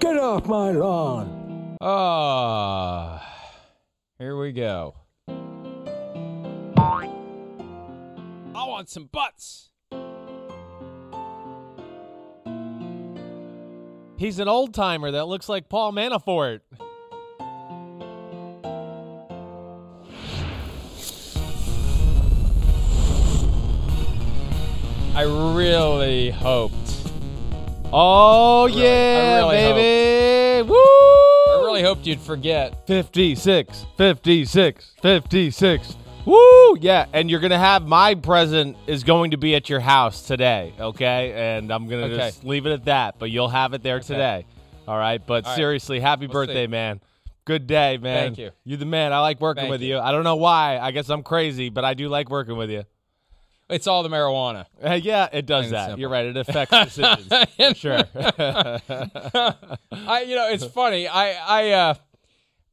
Get off my lawn. Here we go. I want some butts. He's an old-timer that looks like Paul Manafort. I really hoped. Oh, yeah, baby. Woo! I really hoped you'd forget. 56, 56, 56. Woo! Yeah, and you're going to have my present is going to be at your house today, okay? And I'm going to just leave it at that, but you'll have it there today. All right? But seriously, happy birthday, man. Good day, man. Thank you. You're the man. I like working with you. I don't know why. I guess I'm crazy, but I do like working with you. It's all the marijuana. Yeah, it does that. Simple. You're right. It affects decisions. For sure. It's funny. I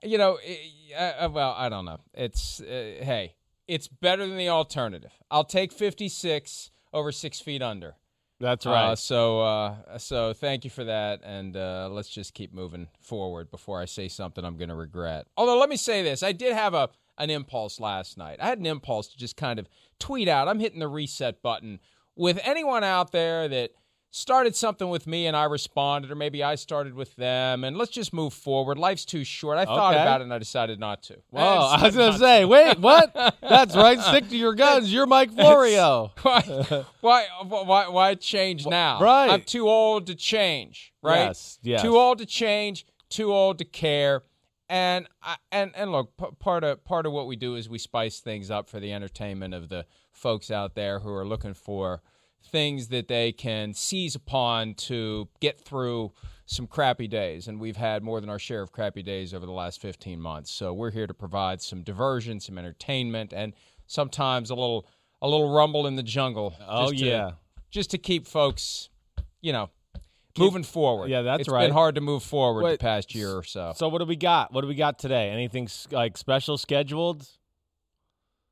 don't know. It's hey, it's better than the alternative. I'll take 56 over 6 feet under. That's right. So thank you for that, and let's just keep moving forward before I say something I'm going to regret. Although let me say this, I did have an impulse last night. I had an impulse to just kind of tweet out. I'm hitting the reset button with anyone out there that started something with me and I responded, or maybe I started with them, and let's just move forward. Life's too short. I thought about it and I decided not to. Well, I was going to say, wait, what? That's right. Stick to your guns. You're Mike Florio. Why change now? Right. I'm too old to change, right? Yes. Too old to change, too old to care. And look, part of what we do is we spice things up for the entertainment of the folks out there who are looking for things that they can seize upon to get through some crappy days. And we've had more than our share of crappy days over the last 15 months. So we're here to provide some diversion, some entertainment, and sometimes a little rumble in the jungle. Oh, just to keep folks, moving forward. Yeah, that's right. It's been hard to move forward the past year or so. So what do we got? What do we got today? Anything special scheduled?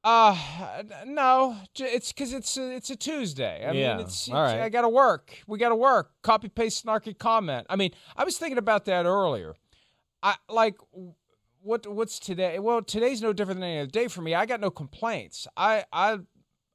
No. It's because it's a Tuesday. I mean, I got to work. We got to work. Copy, paste, snarky comment. I mean, I was thinking about that earlier. What's today? Well, today's no different than any other day for me. I got no complaints.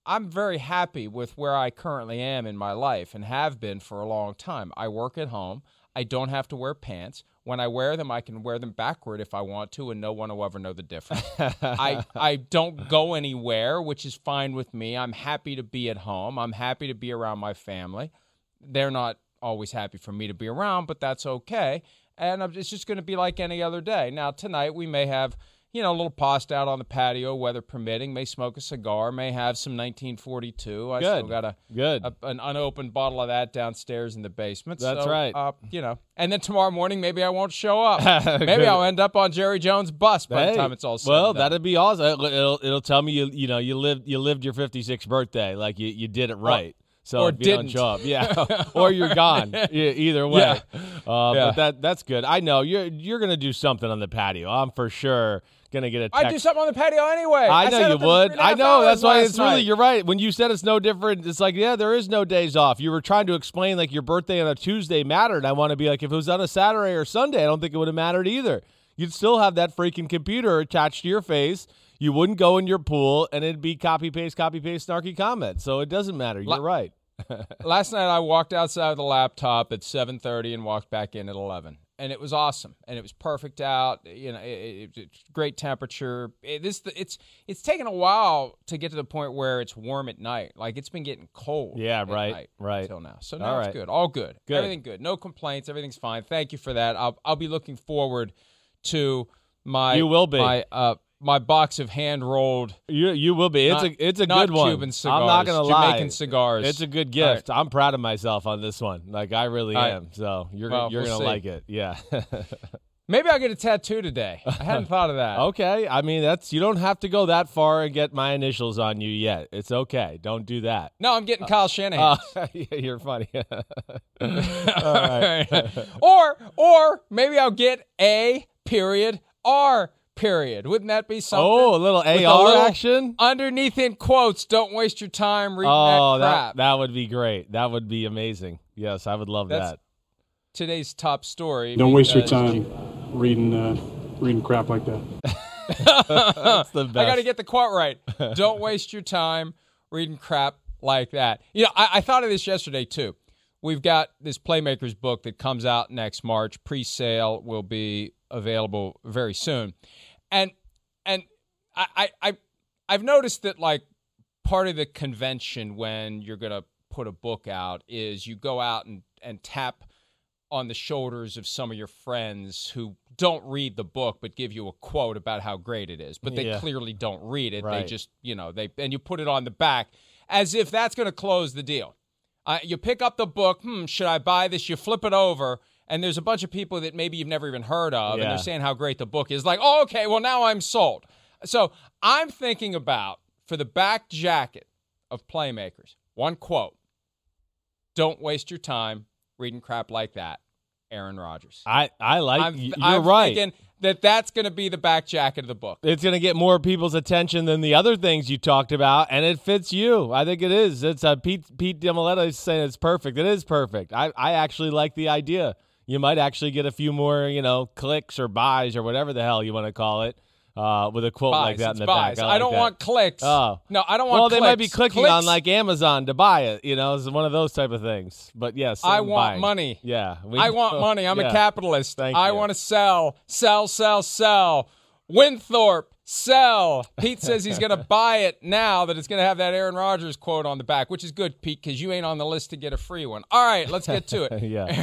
I'm very happy with where I currently am in my life and have been for a long time. I work at home. I don't have to wear pants. When I wear them, I can wear them backward if I want to, and no one will ever know the difference. I don't go anywhere, which is fine with me. I'm happy to be at home. I'm happy to be around my family. They're not always happy for me to be around, but that's okay. And it's just going to be like any other day. Now, tonight we may have you know, a little pasta out on the patio, weather permitting, may smoke a cigar, may have some 1942. I still got an unopened bottle of that downstairs in the basement. That's right. You know, and then tomorrow morning, maybe I won't show up. Maybe I'll end up on Jerry Jones' bus by the time it's all said. Well, that'd be awesome. It'll tell me you lived your 56th birthday, like you did it right. Well, so or didn't. Yeah. Or you're gone. Either way. Yeah. But that's good. I know you're going to do something on the patio. I'm for sure going to get a text. I'd do something on the patio anyway. I know you would. I know. That's why it's really, you're right. When you said it's no different, it's like, yeah, there is no days off. You were trying to explain like your birthday on a Tuesday mattered. I want to be like, if it was on a Saturday or Sunday, I don't think it would have mattered either. You'd still have that freaking computer attached to your face. You wouldn't go in your pool, and it'd be copy-paste, snarky comments. So it doesn't matter. You're right. Last night I walked outside with the laptop at 7:30 and walked back in at 11, and it was awesome, and it was perfect out. You know, it's great temperature. It's taken a while to get to the point where it's warm at night. Like it's been getting cold. Yeah, right. Until now, so now it's good. All good. Everything good. No complaints. Everything's fine. Thank you for that. I'll be looking forward to my. You will be. My box of hand-rolled. You will be. It's a good one. Cuban cigars. I'm not going to lie. Jamaican cigars. It's a good gift. Right. I'm proud of myself on this one. Like, I really am. So you're going to like it. Yeah. Maybe I'll get a tattoo today. I hadn't thought of that. Okay. I mean, you don't have to go that far and get my initials on you yet. It's okay. Don't do that. No, I'm getting Kyle Shanahan. You're funny. All right. Or maybe I'll get A.R. Wouldn't that be something? Oh, a little AR action? Underneath in quotes, don't waste your time reading that crap. That would be great. That would be amazing. Yes, I would love that. Today's top story. Don't waste your time reading crap like that. That's the best. I got to get the quote right. Don't waste your time reading crap like that. You know, I thought of this yesterday, too. We've got this Playmakers book that comes out next March. Pre-sale will be available very soon. And I've noticed that, like, part of the convention when you're going to put a book out is you go out and tap on the shoulders of some of your friends who don't read the book but give you a quote about how great it is. But they clearly don't read it. Right. They just, you know, and you put it on the back as if that's going to close the deal. You pick up the book, should I buy this? You flip it over. And there's a bunch of people that maybe you've never even heard of, and they're saying how great the book is. Like, oh, okay, well, now I'm sold. So I'm thinking about, for the back jacket of Playmakers, one quote, don't waste your time reading crap like that, Aaron Rodgers. I'm right. Thinking that's going to be the back jacket of the book. It's going to get more people's attention than the other things you talked about, and it fits you. I think it is. It's Pete DiMoletto is saying it's perfect. It is perfect. I actually like the idea. You might actually get a few more, you know, clicks or buys or whatever the hell you want to call it with a quote like that in the back. I don't want clicks. Oh. No, I don't want clicks. Well, they might be clicking on, like, Amazon to buy it. You know, it's one of those type of things. But, yes, I want money. Yeah. I want money. I'm a capitalist. I want to sell. Winthorpe, sell. Pete says he's going to buy it now that it's going to have that Aaron Rodgers quote on the back, which is good, Pete, because you ain't on the list to get a free one. All right, let's get to it.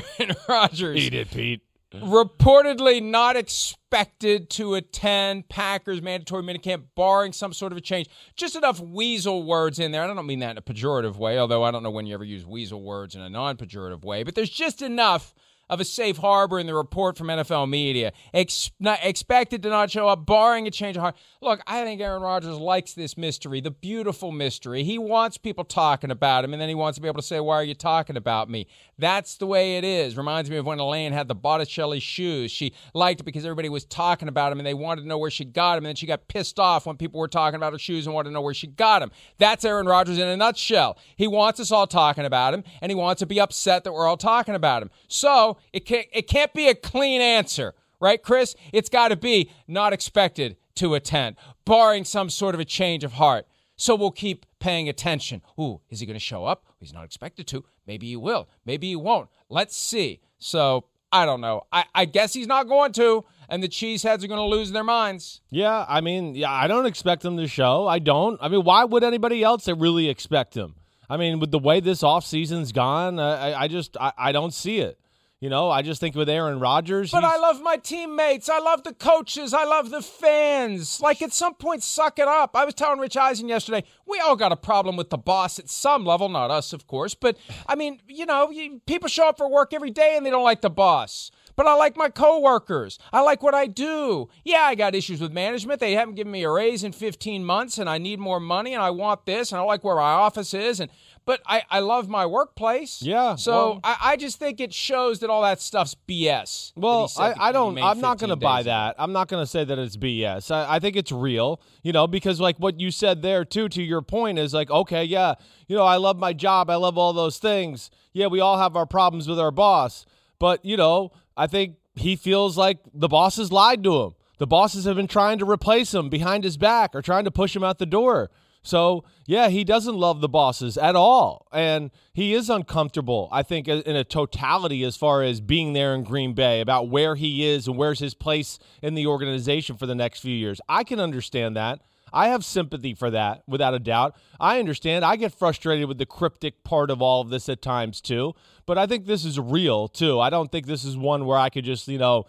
Aaron Rodgers. Eat it, Pete. Reportedly not expected to attend Packers mandatory minicamp, barring some sort of a change. Just enough weasel words in there. I don't mean that in a pejorative way, although I don't know when you ever use weasel words in a non-pejorative way, but there's just enough of a safe harbor in the report from NFL media. Expected to not show up, barring a change of heart. Look, I think Aaron Rodgers likes this mystery, the beautiful mystery. He wants people talking about him, and then he wants to be able to say, why are you talking about me? That's the way it is. Reminds me of when Elaine had the Botticelli shoes. She liked it because everybody was talking about him, and they wanted to know where she got them, and then she got pissed off when people were talking about her shoes and wanted to know where she got them. That's Aaron Rodgers in a nutshell. He wants us all talking about him, and he wants to be upset that we're all talking about him. So, it can't be a clean answer, right, Chris? It's got to be not expected to attend, barring some sort of a change of heart. So we'll keep paying attention. Ooh, is he going to show up? He's not expected to. Maybe he will. Maybe he won't. Let's see. So I don't know. I guess he's not going to, and the cheeseheads are going to lose their minds. Yeah, I mean, I don't expect him to show. I don't. I mean, why would anybody else that really expect him? I mean, with the way this offseason's gone, I just don't see it. You know, I just think with Aaron Rodgers. But I love my teammates. I love the coaches. I love the fans. Like, at some point, suck it up. I was telling Rich Eisen yesterday, we all got a problem with the boss at some level. Not us, of course. But, I mean, you know, people show up for work every day and they don't like the boss. But I like my coworkers. I like what I do. Yeah, I got issues with management. They haven't given me a raise in 15 months, and I need more money, and I want this, and I like where my office is, and... But I love my workplace. Yeah. So I just think it shows that all that stuff's BS. Well, I'm not going to buy that. I'm not going to say that it's BS. I think it's real, you know, because like what you said there too, to your point is like, okay, yeah, you know, I love my job. I love all those things. Yeah, we all have our problems with our boss. But, you know, I think he feels like the bosses lied to him. The bosses have been trying to replace him behind his back or trying to push him out the door. So, yeah, he doesn't love the bosses at all, and he is uncomfortable, I think, in a totality as far as being there in Green Bay, about where he is and where's his place in the organization for the next few years. I can understand that. I have sympathy for that, without a doubt. I understand. I get frustrated with the cryptic part of all of this at times, too, but I think this is real, too. I don't think this is one where I could just, you know,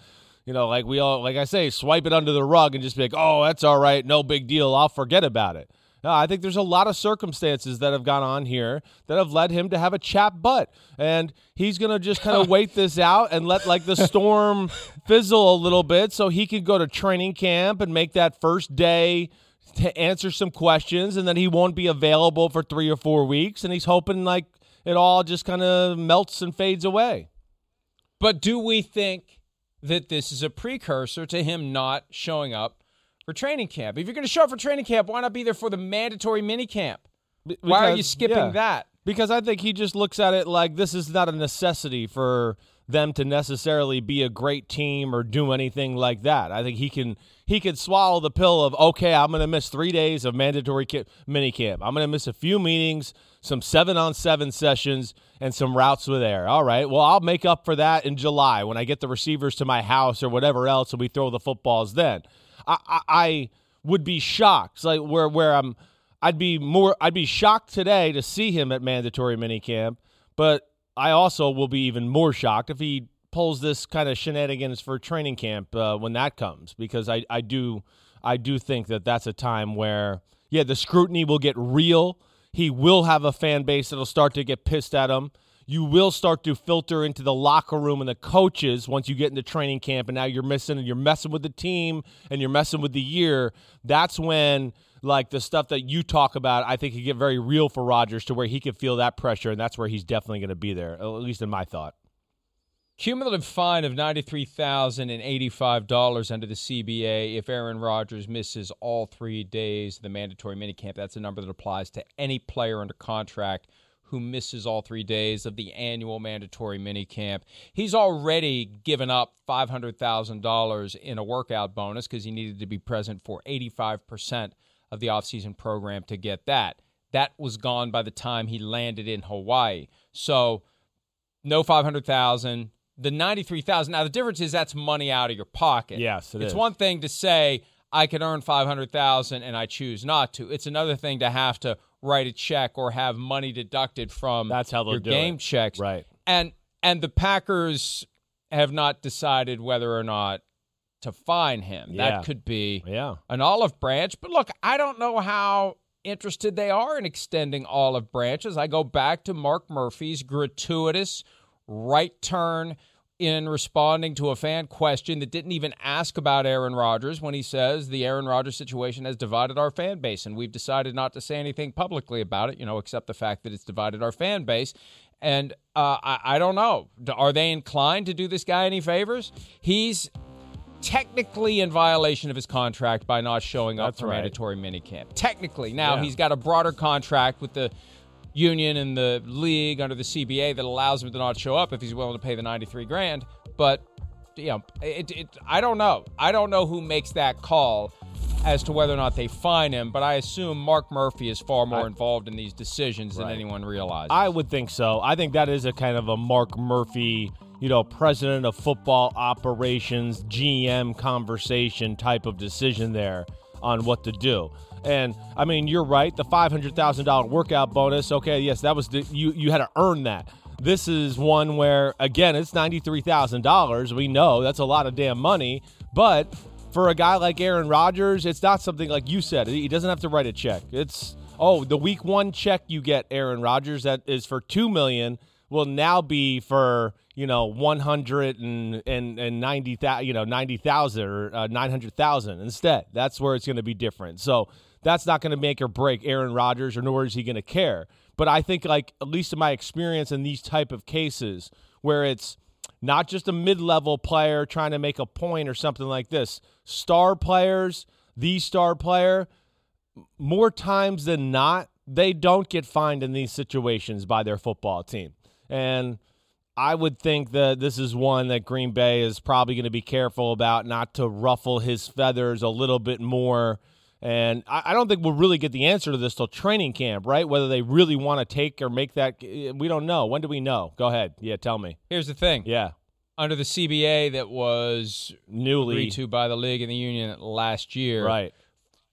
like we all, like I say, swipe it under the rug and just be like, oh, that's all right, no big deal, I'll forget about it. No, I think there's a lot of circumstances that have gone on here that have led him to have a chapped butt. And he's going to just kind of wait this out and let like the storm fizzle a little bit so he can go to training camp and make that first day to answer some questions. And then he won't be available for 3 or 4 weeks. And he's hoping like it all just kind of melts and fades away. But do we think that this is a precursor to him not showing up for training camp? If you're going to show up for training camp, why not be there for the mandatory mini camp? Why are you skipping that? Because I think he just looks at it like this is not a necessity for them to necessarily be a great team or do anything like that. I think he can swallow the pill of, okay, I'm going to miss 3 days of mandatory mini camp. I'm going to miss a few meetings, some 7-on-7 sessions, and some routes with air. All right, well, I'll make up for that in July when I get the receivers to my house or whatever else and we throw the footballs then. I would be shocked. Like where I'd be shocked today to see him at mandatory minicamp, but I also will be even more shocked if he pulls this kind of shenanigans for training camp when that comes, because I do think that that's a time where the scrutiny will get real. He will have a fan base that'll start to get pissed at him. You will start to filter into the locker room and the coaches once you get into training camp, and now you're messing with the team and you're messing with the year. That's when like the stuff that you talk about, I think, could get very real for Rodgers to where he could feel that pressure, and that's where he's definitely going to be there, at least in my thought. Cumulative fine of $93,085 under the CBA if Aaron Rodgers misses all 3 days of the mandatory minicamp. That's a number that applies to any player under contract who misses all 3 days of the annual mandatory minicamp. He's already given up $500,000 in a workout bonus because he needed to be present for 85% of the offseason program to get that. That was gone by the time he landed in Hawaii. So no $500,000. The $93,000, now the difference is that's money out of your pocket. Yes, it is. It's one thing to say I can earn $500,000 and I choose not to. It's another thing to have to write a check or have money deducted from your game checks. Right. And the Packers have not decided whether or not to fine him. Yeah. That could be an olive branch. But look, I don't know how interested they are in extending olive branches. I go back to Mark Murphy's gratuitous right turn in responding to a fan question that didn't even ask about Aaron Rodgers when he says the Aaron Rodgers situation has divided our fan base and we've decided not to say anything publicly about it, you know, except the fact that it's divided our fan base. And I don't know. Are they inclined to do this guy any favors? He's technically in violation of his contract by not showing up for mandatory minicamp. Technically. Now, he's got a broader contract with the union and the league under the CBA that allows him to not show up if he's willing to pay the $93,000. But I don't know. I don't know who makes that call as to whether or not they fine him, but I assume Mark Murphy is far more involved in these decisions than anyone realizes. I would think so. I think that is a kind of a Mark Murphy, you know, president of football operations, GM conversation type of decision there on what to do. And, I mean, you're right, the $500,000 workout bonus, okay, yes, that was you had to earn that. This is one where, again, it's $93,000. We know that's a lot of damn money. But for a guy like Aaron Rodgers, it's not something like you said. He doesn't have to write a check. It's, oh, the week one check you get, Aaron Rodgers, that is for $2 million, will now be for, you know, 190,000, you know, 90,000 or 900,000 instead. That's where it's going to be different. So that's not going to make or break Aaron Rodgers, or nor is he going to care. But I think, like, at least in my experience in these type of cases where it's not just a mid-level player trying to make a point or something like this, star players, the star player, more times than not, they don't get fined in these situations by their football team. And I would think that this is one that Green Bay is probably going to be careful about, not to ruffle his feathers a little bit more. And I don't think we'll really get the answer to this till training camp, right? Whether they really want to take or make that, we don't know. When do we know? Go ahead. Yeah, tell me. Here's the thing. Yeah. Under the CBA that was newly agreed to by the league and the union last year, right?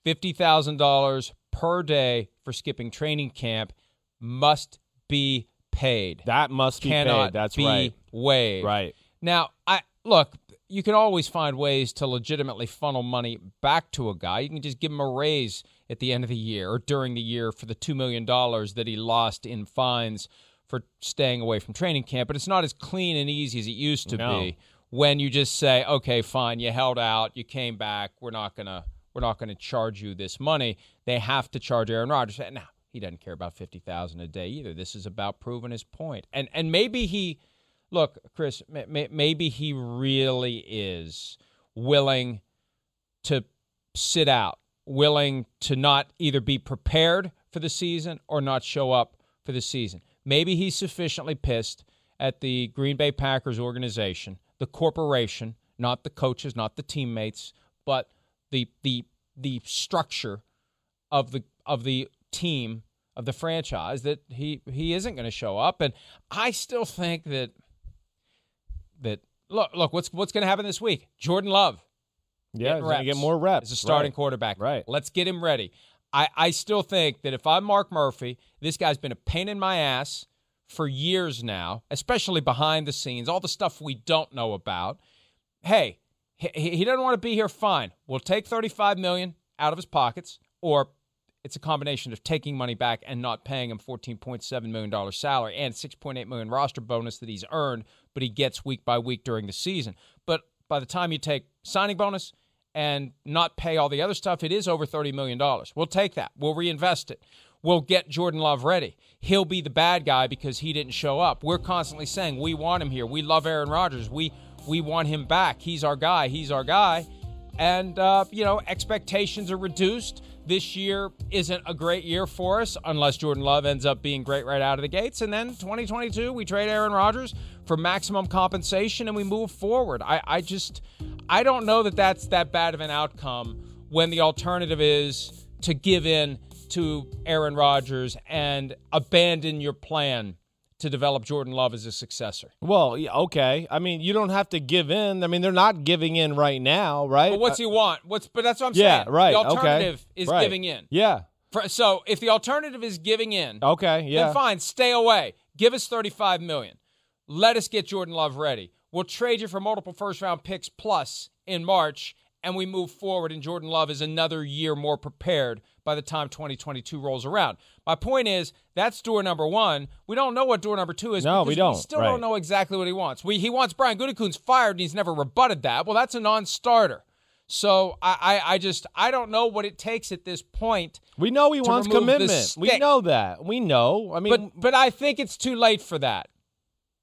$50,000 per day for skipping training camp must be paid. That must be paid. That's right. Waived. Right. Now, look. You can always find ways to legitimately funnel money back to a guy. You can just give him a raise at the end of the year or during the year for the $2 million that he lost in fines for staying away from training camp. But it's not as clean and easy as it used to be when you just say, okay, fine, you held out, you came back, we're not gonna charge you this money. They have to charge Aaron Rodgers. Now, he doesn't care about $50,000 a day either. This is about proving his point. And maybe he... Look, Chris, maybe he really is willing to sit out, willing to not either be prepared for the season or not show up for the season. Maybe he's sufficiently pissed at the Green Bay Packers organization, the corporation, not the coaches, not the teammates, but the structure of the team, of the franchise, that he isn't going to show up. And I still think that... Look, what's going to happen this week? Jordan Love. Yeah, he's going to get more reps. As a starting quarterback. Right. Let's get him ready. I still think that if I'm Mark Murphy, this guy's been a pain in my ass for years now, especially behind the scenes, all the stuff we don't know about. Hey, he doesn't want to be here, fine. We'll take $35 million out of his pockets, or it's a combination of taking money back and not paying him $14.7 million salary and $6.8 million roster bonus that he's earned, but he gets week by week during the season. But by the time you take signing bonus and not pay all the other stuff, it is over $30 million. We'll take that. We'll reinvest it. We'll get Jordan Love ready. He'll be the bad guy because he didn't show up. We're constantly saying we want him here. We love Aaron Rodgers. We want him back. He's our guy. He's our guy. And, expectations are reduced. This year isn't a great year for us unless Jordan Love ends up being great right out of the gates. And then 2022, we trade Aaron Rodgers for maximum compensation and we move forward. I don't know that that's that bad of an outcome when the alternative is to give in to Aaron Rodgers and abandon your plan to develop Jordan Love as a successor. Well, okay. I mean, you don't have to give in. I mean, they're not giving in right now, right? But what's he want? But that's what I'm saying. Yeah, right. The alternative is giving in. Yeah. So if the alternative is giving in, then fine, stay away. Give us $35 million. Let us get Jordan Love ready. We'll trade you for multiple first-round picks plus in March, and we move forward, and Jordan Love is another year more prepared by the time 2022 rolls around. My point is, that's door number one. We don't know what door number two is. No, we don't. We still don't know exactly what he wants. He wants Brian Gutekunst fired, and he's never rebutted that. Well, that's a non-starter. So I don't know what it takes at this point. We know he wants commitment. We know that. We know. I mean, but I think it's too late for that.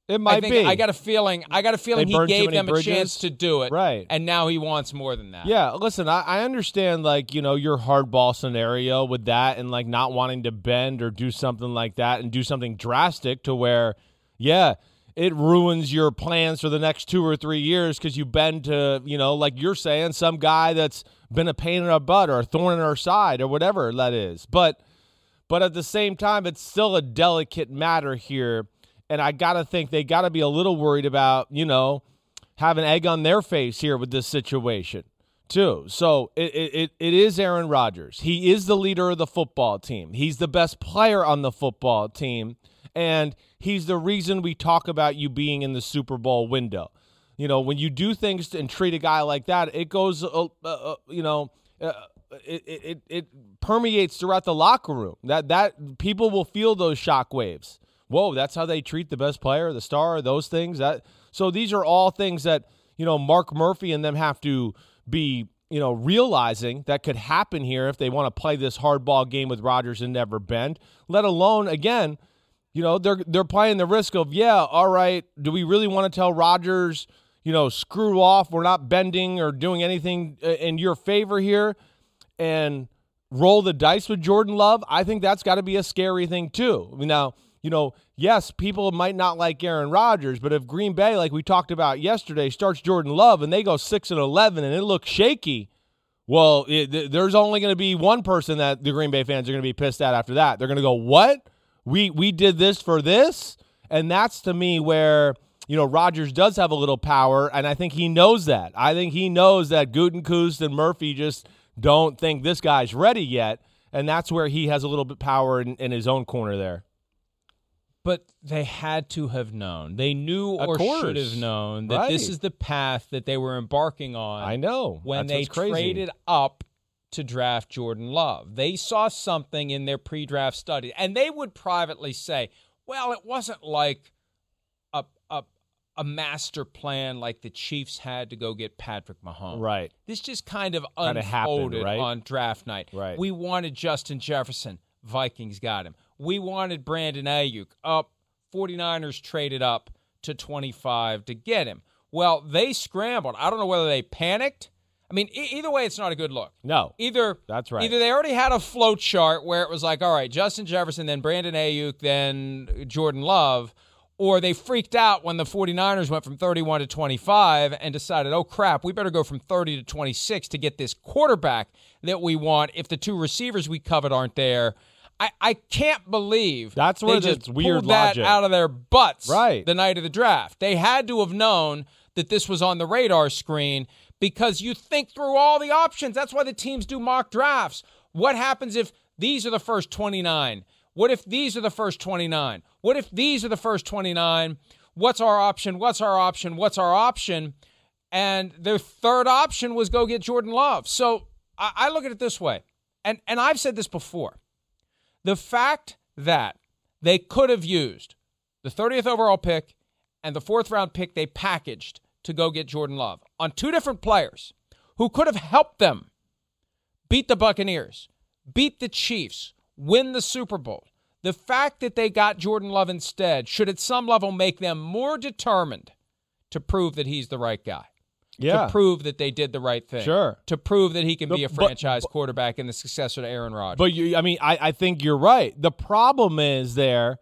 It might be. I got a feeling he gave them a chance to do it. Right. And now he wants more than that. Yeah, listen, I understand, like, you know, your hardball scenario with that and, like, not wanting to bend or do something like that and do something drastic to where, yeah, it ruins your plans for the next 2 or 3 years because you bend to, you know, like you're saying, some guy that's been a pain in our butt or a thorn in our side or whatever that is. But at the same time, it's still a delicate matter here. And I got to think they got to be a little worried about, you know, having egg on their face here with this situation, too. So it is Aaron Rodgers. He is the leader of the football team. He's the best player on the football team. and he's the reason we talk about you being in the Super Bowl window. You know, when you do things and treat a guy like that, it goes, it permeates throughout the locker room. That people will feel those shockwaves. Whoa, that's how they treat the best player, the star, those things. So these are all things that, you know, Mark Murphy and them have to be, you know, realizing that could happen here if they want to play this hardball game with Rodgers and never bend, let alone, again, you know, they're playing the risk of, yeah, all right, do we really want to tell Rodgers, you know, screw off, we're not bending or doing anything in your favor here and roll the dice with Jordan Love? I think that's got to be a scary thing too. Now, you know, yes, people might not like Aaron Rodgers, but if Green Bay, like we talked about yesterday, starts Jordan Love and they go 6-11 and it looks shaky, well, there's only going to be one person that the Green Bay fans are going to be pissed at after that. They're going to go, what? We did this for this? And that's, to me, where, you know, Rodgers does have a little power, and I think he knows that. I think he knows that Gutekunst and Murphy just don't think this guy's ready yet, and that's where he has a little bit power in his own corner there. But they had to have known. They knew or should have known that this is the path that they were embarking on. I know. When they traded up to draft Jordan Love, they saw something in their pre-draft study, and they would privately say, well, it wasn't like a master plan like the Chiefs had to go get Patrick Mahomes. Right. This just kind of unfolded happened, right? On draft night. Right. We wanted Justin Jefferson. Vikings got him. We wanted Brandon Ayuk up. 49ers traded up to 25 to get him. Well, they scrambled. I don't know whether they panicked. I mean, either way, it's not a good look. No. That's right. Either they already had a flow chart where it was like, all right, Justin Jefferson, then Brandon Ayuk, then Jordan Love, or they freaked out when the 49ers went from 31 to 25 and decided, oh, crap, we better go from 30 to 26 to get this quarterback that we want if the two receivers we covet aren't there. I can't believe that's where they just pulled that out of their butts the night of the draft. They had to have known that this was on the radar screen because you think through all the options. That's why the teams do mock drafts. What happens if these are the first 29? What if these are the first 29? What if these are the first 29? What's our option? What's our option? What's our option? And their third option was go get Jordan Love. So I look at it this way, and I've said this before. The fact that they could have used the 30th overall pick and the fourth-round pick they packaged to go get Jordan Love on two different players who could have helped them beat the Buccaneers, beat the Chiefs, win the Super Bowl. The fact that they got Jordan Love instead should at some level make them more determined to prove that he's the right guy. Yeah. To prove that they did the right thing. Sure. To prove that he can be a franchise quarterback and the successor to Aaron Rodgers. But, I think you're right. The problem is the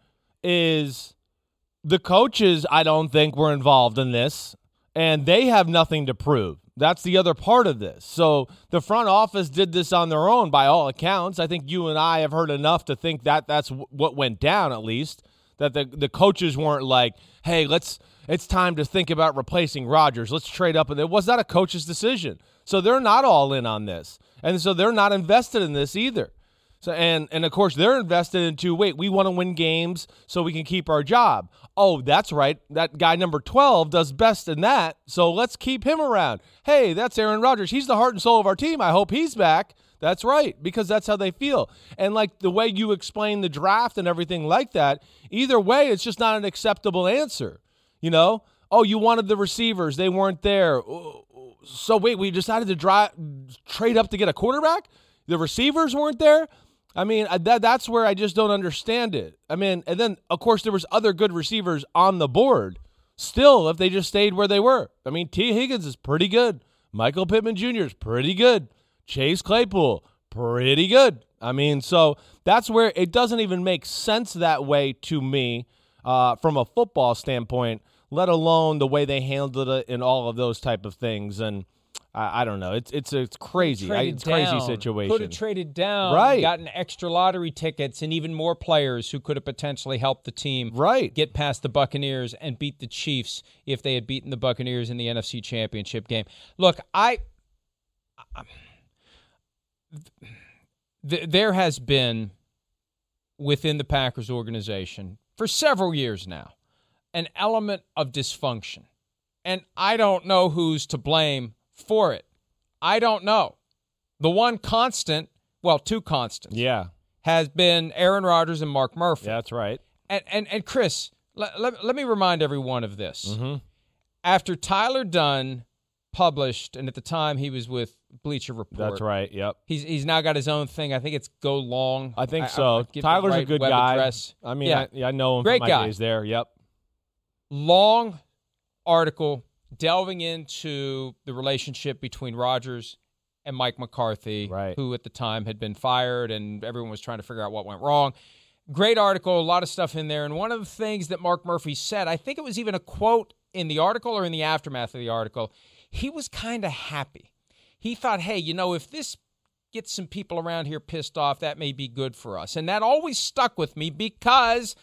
coaches, I don't think, were involved in this, and they have nothing to prove. That's the other part of this. So the front office did this on their own by all accounts. I think you and I have heard enough to think that that's what went down, at least, that the coaches weren't like, hey, it's time to think about replacing Rodgers. Let's trade up. And it was not a coach's decision. So they're not all in on this. And so they're not invested in this either. So and of course, they're invested into, wait, we want to win games so we can keep our job. Oh, that's right. That guy number 12 does best in that. So let's keep him around. Hey, that's Aaron Rodgers. He's the heart and soul of our team. I hope he's back. That's right, because that's how they feel. And like the way you explain the draft and everything like that, either way, it's just not an acceptable answer. You know, oh, you wanted the receivers. They weren't there. So, wait, we decided to trade up to get a quarterback? The receivers weren't there? I mean, that's where I just don't understand it. I mean, and then, of course, there was other good receivers on the board. Still, if they just stayed where they were. I mean, Tee Higgins is pretty good. Michael Pittman Jr. is pretty good. Chase Claypool, pretty good. I mean, so that's where it doesn't even make sense that way to me from a football standpoint, let alone the way they handled it and all of those type of things. And I don't know. It's crazy. It's a crazy situation. Could have traded down, gotten extra lottery tickets and even more players who could have potentially helped the team get past the Buccaneers and beat the Chiefs if they had beaten the Buccaneers in the NFC Championship game. Look, there has been within the Packers organization – for several years now, an element of dysfunction. And I don't know who's to blame for it. I don't know. The one constant, well, two constants, has been Aaron Rodgers and Mark Murphy. Yeah, that's right. And Chris, let me remind everyone of this. Mm-hmm. After Tyler Dunn published, and at the time he was with Bleacher Report. That's right, yep. He's now got his own thing. I think it's Go Long. I think so. Tyler's a good guy. Address. I mean, yeah. I know him from my days there. Yep. Long article delving into the relationship between Rodgers and Mike McCarthy, right, who at the time had been fired and everyone was trying to figure out what went wrong. Great article, a lot of stuff in there. And one of the things that Mark Murphy said, I think it was even a quote in the article or in the aftermath of the article, he was kind of happy. He thought, hey, you know, if this gets some people around here pissed off, that may be good for us. And that always stuck with me because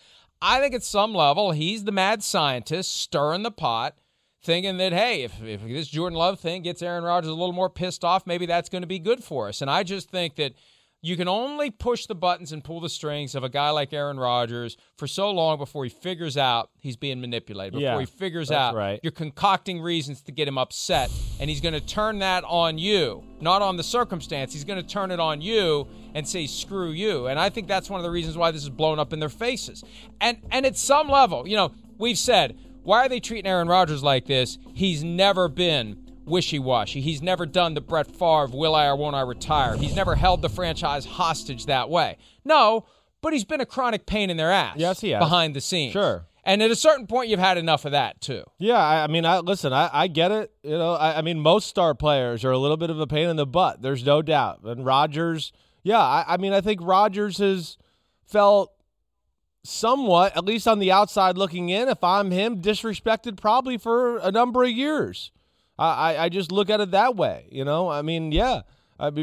I think at some level he's the mad scientist stirring the pot, thinking that, hey, if this Jordan Love thing gets Aaron Rodgers a little more pissed off, maybe that's going to be good for us. And I just think that you can only push the buttons and pull the strings of a guy like Aaron Rodgers for so long before he figures out he's being manipulated, before he figures out you're concocting reasons to get him upset. And he's going to turn that on you, not on the circumstance. He's going to turn it on you and say, screw you. And I think that's one of the reasons why this is blown up in their faces. And at some level, you know, we've said, why are they treating Aaron Rodgers like this? He's never been wishy-washy. He's never done the Brett Favre, will I or won't I retire. He's never held the franchise hostage that way. No, but he's been a chronic pain in their ass. Yes, he has. Behind the scenes. Sure. And at a certain point, you've had enough of that, too. Yeah, I mean, listen, I get it. You know, I mean, most star players are a little bit of a pain in the butt. There's no doubt. And Rodgers, I think Rodgers has felt somewhat, at least on the outside looking in, if I'm him, disrespected probably for a number of years. I just look at it that way, you know? I mean,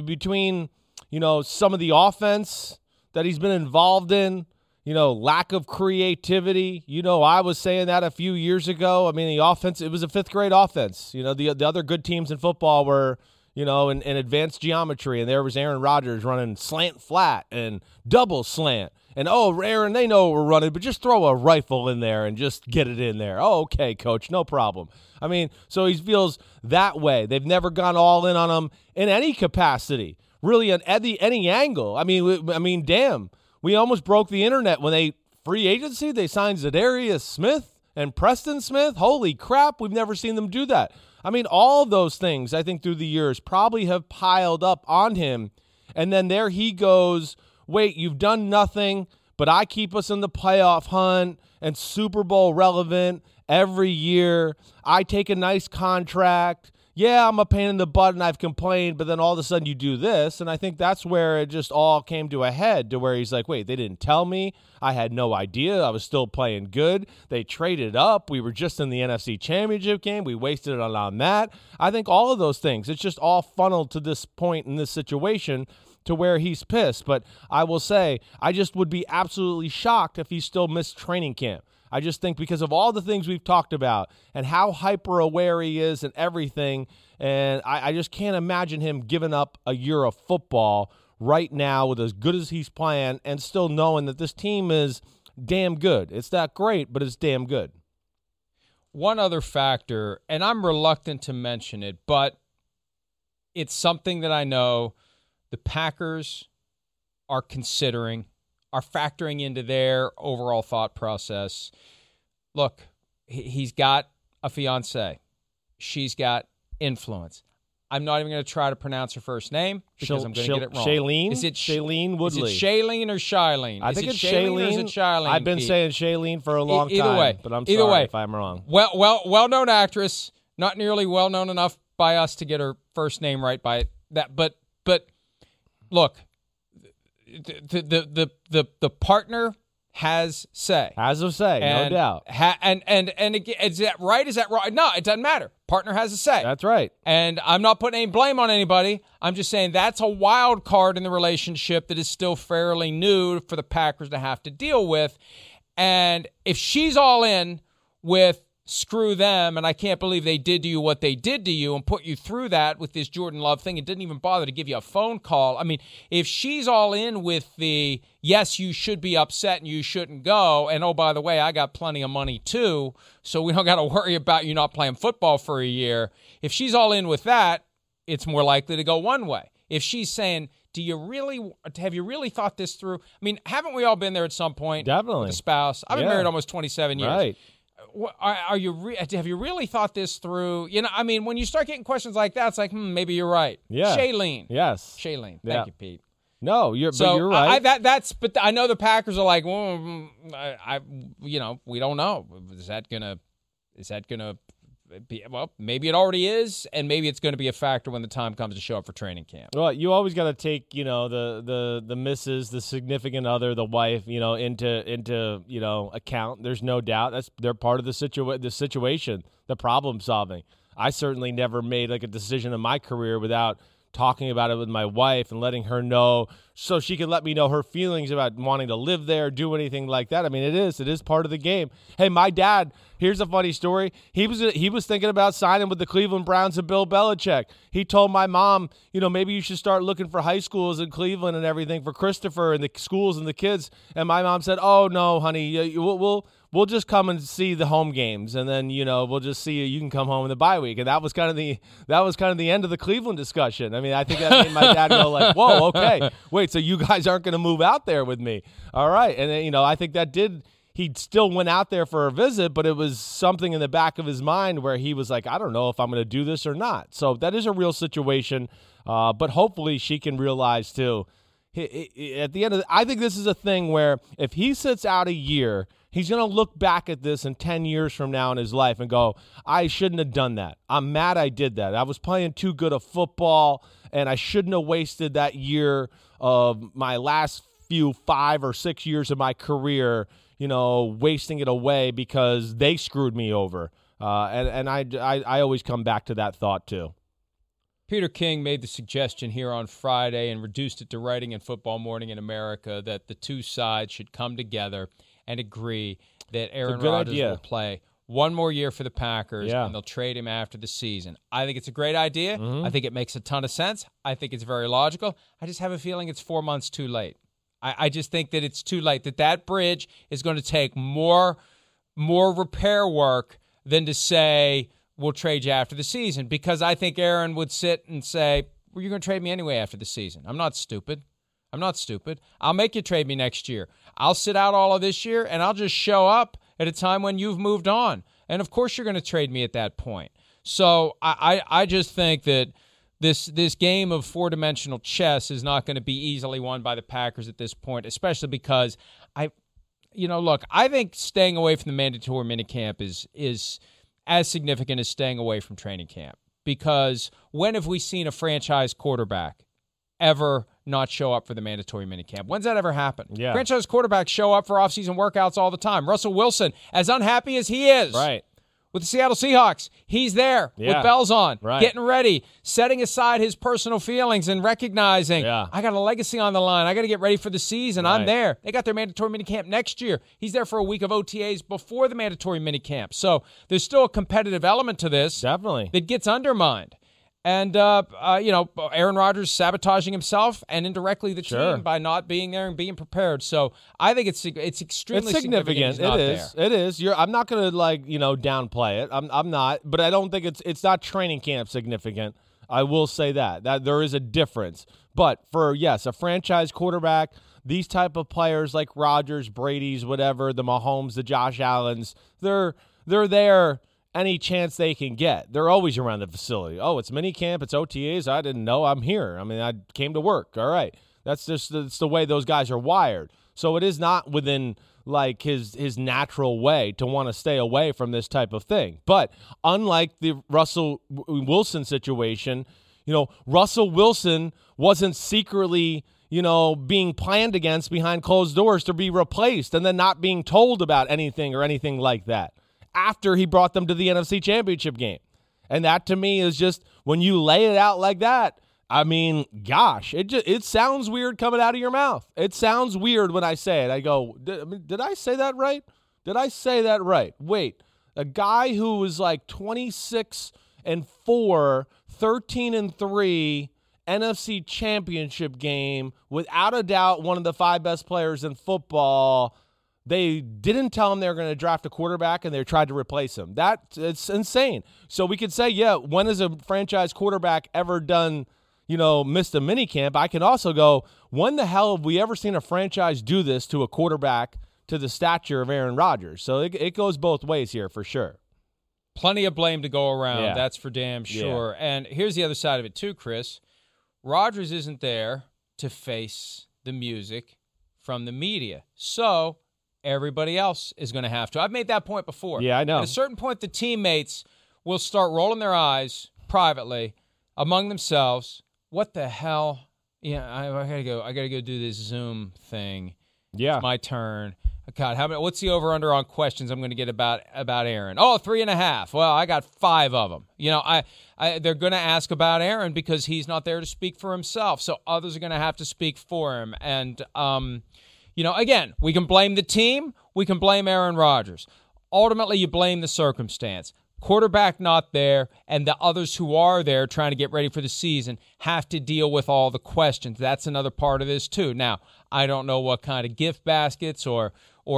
between, you know, some of the offense that he's been involved in, you know, lack of creativity. You know, I was saying that a few years ago. I mean, the offense, it was a fifth-grade offense. You know, the other good teams in football were, you know, in advanced geometry, and there was Aaron Rodgers running slant flat and double slant. And, oh, Aaron, they know what we're running, but just throw a rifle in there and just get it in there. Oh, okay, coach, no problem. I mean, so he feels that way. They've never gone all in on him in any capacity, really, at any angle. I mean, damn, we almost broke the internet when they free agency. They signed Zadarius Smith and Preston Smith. Holy crap, we've never seen them do that. I mean, all those things, I think, through the years probably have piled up on him, and then there he goes. Wait, you've done nothing, but I keep us in the playoff hunt and Super Bowl relevant every year. I take a nice contract. Yeah, I'm a pain in the butt and I've complained, but then all of a sudden you do this. And I think that's where it just all came to a head, to where he's like, wait, they didn't tell me. I had no idea. I was still playing good. They traded up. We were just in the NFC Championship game. We wasted it on that. I think all of those things, it's just all funneled to this point in this situation to where he's pissed. But I will say, I just would be absolutely shocked if he still missed training camp. I just think because of all the things we've talked about and how hyper aware he is and everything, and I just can't imagine him giving up a year of football right now with as good as he's playing and still knowing that this team is damn good. It's not great, but it's damn good. One other factor, and I'm reluctant to mention it, but it's something that I know the Packers are factoring into their overall thought process. Look, he's got a fiance. She's got influence. I'm not even going to try to pronounce her first name because I'm going to get it wrong. Shailene? Is it Shailene Woodley? Is it Shailene or Shailene? I think it's Shailene. Or is it Shailene? I've been saying Shailene for a long time. Way, but I'm sorry if I'm wrong. Well, well-known actress, not nearly well-known enough by us to get her first name right by that, but look, the partner has say. Has a say, no doubt. And is that right? Is that wrong? No, it doesn't matter. Partner has a say. That's right. And I'm not putting any blame on anybody. I'm just saying that's a wild card in the relationship that is still fairly new for the Packers to have to deal with. And if she's all in with screw them, and I can't believe they did to you what they did to you and put you through that with this Jordan Love thing and didn't even bother to give you a phone call. I mean, if she's all in with the, yes, you should be upset and you shouldn't go, and oh, by the way, I got plenty of money too, so we don't got to worry about you not playing football for a year. If she's all in with that, it's more likely to go one way. If she's saying, have you really thought this through? I mean, haven't we all been there at some point? Definitely. With a spouse. I've been married almost 27 years. Right. Have you really thought this through? You know, I mean, when you start getting questions like that, it's like, maybe you're right. Yeah. Shailene. Yes. Shailene. Yeah. Thank you, Pete. No, but you're right. But I know the Packers are like, well, we don't know. Is that gonna be, well, maybe it already is, and maybe it's going to be a factor when the time comes to show up for training camp. Well, you always got to take, the missus, the significant other, the wife, into account. There's no doubt they're part of the situation, the problem solving. I certainly never made a decision in my career without talking about it with my wife and letting her know, so she could let me know her feelings about wanting to live there, do anything like that. I mean, it is part of the game. Hey, my dad, here's a funny story. He was thinking about signing with the Cleveland Browns and Bill Belichick. He told my mom, maybe you should start looking for high schools in Cleveland and everything for Christopher and the schools and the kids. And my mom said, oh no, honey, we'll just come and see the home games, and then we'll just see you. You can come home in the bye week, and that was kind of the end of the Cleveland discussion. I mean, I think that made my dad go like, "Whoa, okay, wait, so you guys aren't going to move out there with me? All right." And then, I think that he still went out there for a visit, but it was something in the back of his mind where he was like, "I don't know if I'm going to do this or not." So that is a real situation, but hopefully she can realize too. At the end of, I think this is a thing where if he sits out a year, he's going to look back at this in 10 years from now in his life and go, I shouldn't have done that. I'm mad I did that. I was playing too good of football, and I shouldn't have wasted that year of my last few 5 or 6 years of my career, wasting it away because they screwed me over. And I always come back to that thought too. Peter King made the suggestion here on Friday and reduced it to writing in Football Morning in America that the two sides should come together and agree that Aaron Rodgers will play one more year for the Packers, and they'll trade him after the season. I think it's a great idea. Mm-hmm. I think it makes a ton of sense. I think it's very logical. I just have a feeling it's 4 months too late. I just think that it's too late, that bridge is going to take more repair work than to say – we'll trade you after the season, because I think Aaron would sit and say, well, you're going to trade me anyway after the season. I'm not stupid. I'll make you trade me next year. I'll sit out all of this year, and I'll just show up at a time when you've moved on. And, of course, you're going to trade me at that point. So I just think that this game of four-dimensional chess is not going to be easily won by the Packers at this point, especially because I think staying away from the mandatory minicamp is as significant as staying away from training camp, because when have we seen a franchise quarterback ever not show up for the mandatory minicamp? When's that ever happened? Yeah. Franchise quarterbacks show up for offseason workouts all the time. Russell Wilson, as unhappy as he is with the Seattle Seahawks, he's there with bells on, getting ready, setting aside his personal feelings and recognizing, I got a legacy on the line. I got to get ready for the season. Right. I'm there. They got their mandatory minicamp next year. He's there for a week of OTAs before the mandatory minicamp. So there's still a competitive element to this that gets undermined. And, Aaron Rodgers sabotaging himself and indirectly the team by not being there and being prepared. So I think it's extremely significant. It is. I'm not going to downplay it. I'm not. But I don't think it's not training camp significant. I will say that there is a difference. But a franchise quarterback, these type of players like Rodgers, Brady's, whatever, the Mahomes, the Josh Allens, they're there any chance they can get. They're always around the facility. Oh, it's minicamp, it's OTAs. I didn't know I'm here. I mean, I came to work. All right. That's the way those guys are wired. So it is not within his natural way to want to stay away from this type of thing. But unlike the Russell Wilson situation, Russell Wilson wasn't secretly being planned against behind closed doors to be replaced and then not being told about anything or anything like that, after he brought them to the NFC Championship game. And that to me is just, when you lay it out like that, I mean, gosh, it sounds weird coming out of your mouth. It sounds weird when I say it. I go, did I say that right? Wait, A guy who was like 26-4, 13-3, NFC Championship game, without a doubt one of the five best players in football. They didn't tell him they were going to draft a quarterback, and they tried to replace him. It's insane. So we could say, yeah, when has a franchise quarterback ever done, missed a minicamp? I can also go, when the hell have we ever seen a franchise do this to a quarterback to the stature of Aaron Rodgers? So it goes both ways here for sure. Plenty of blame to go around. Yeah. That's for damn sure. Yeah. And here's the other side of it too, Chris. Rodgers isn't there to face the music from the media. So everybody else is going to have to. I've made that point before. Yeah, I know. At a certain point, the teammates will start rolling their eyes privately among themselves. What the hell? Yeah, I gotta go do this Zoom thing. Yeah, it's my turn. God, what's the over-under on questions I'm going to get about Aaron? Oh, 3.5. Well, I got 5 of them. They're going to ask about Aaron because he's not there to speak for himself, so others are going to have to speak for him. And, again, we can blame the team. We can blame Aaron Rodgers. Ultimately, you blame the circumstance. Quarterback not there, and the others who are there trying to get ready for the season have to deal with all the questions. That's another part of this, too. Now, I don't know what kind of gift baskets or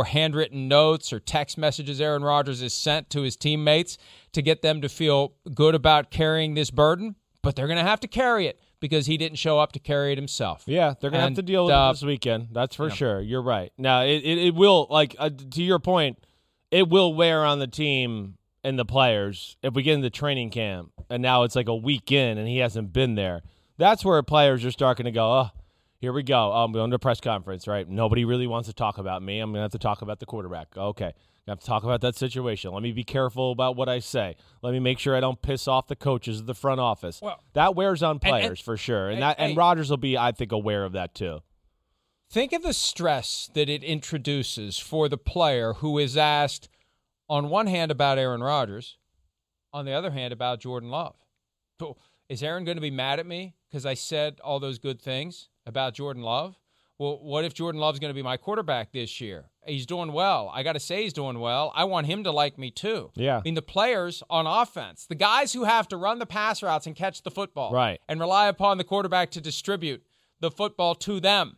handwritten notes or text messages Aaron Rodgers has sent to his teammates to get them to feel good about carrying this burden, but they're going to have to carry it because he didn't show up to carry it himself. Yeah, they're going to have to deal with it this weekend. That's for sure. You're right. Now, it will, to your point, it will wear on the team and the players if we get into training camp, and now it's like a week in and he hasn't been there. That's where players are starting to go, oh, here we go. I'm going to a press conference, right? Nobody really wants to talk about me. I'm going to have to talk about the quarterback. Okay. I'm going to have to talk about that situation. Let me be careful about what I say. Let me make sure I don't piss off the coaches of the front office. Well, that wears on players for sure. And Rodgers will be, I think, aware of that too. Think of the stress that it introduces for the player who is asked, on one hand, about Aaron Rodgers, on the other hand, about Jordan Love. So, is Aaron going to be mad at me because I said all those good things about Jordan Love? Well, what if Jordan Love's going to be my quarterback this year? He's doing well. I got to say he's doing well. I want him to like me too. Yeah. I mean, the players on offense, the guys who have to run the pass routes and catch the football, right, and rely upon the quarterback to distribute the football to them,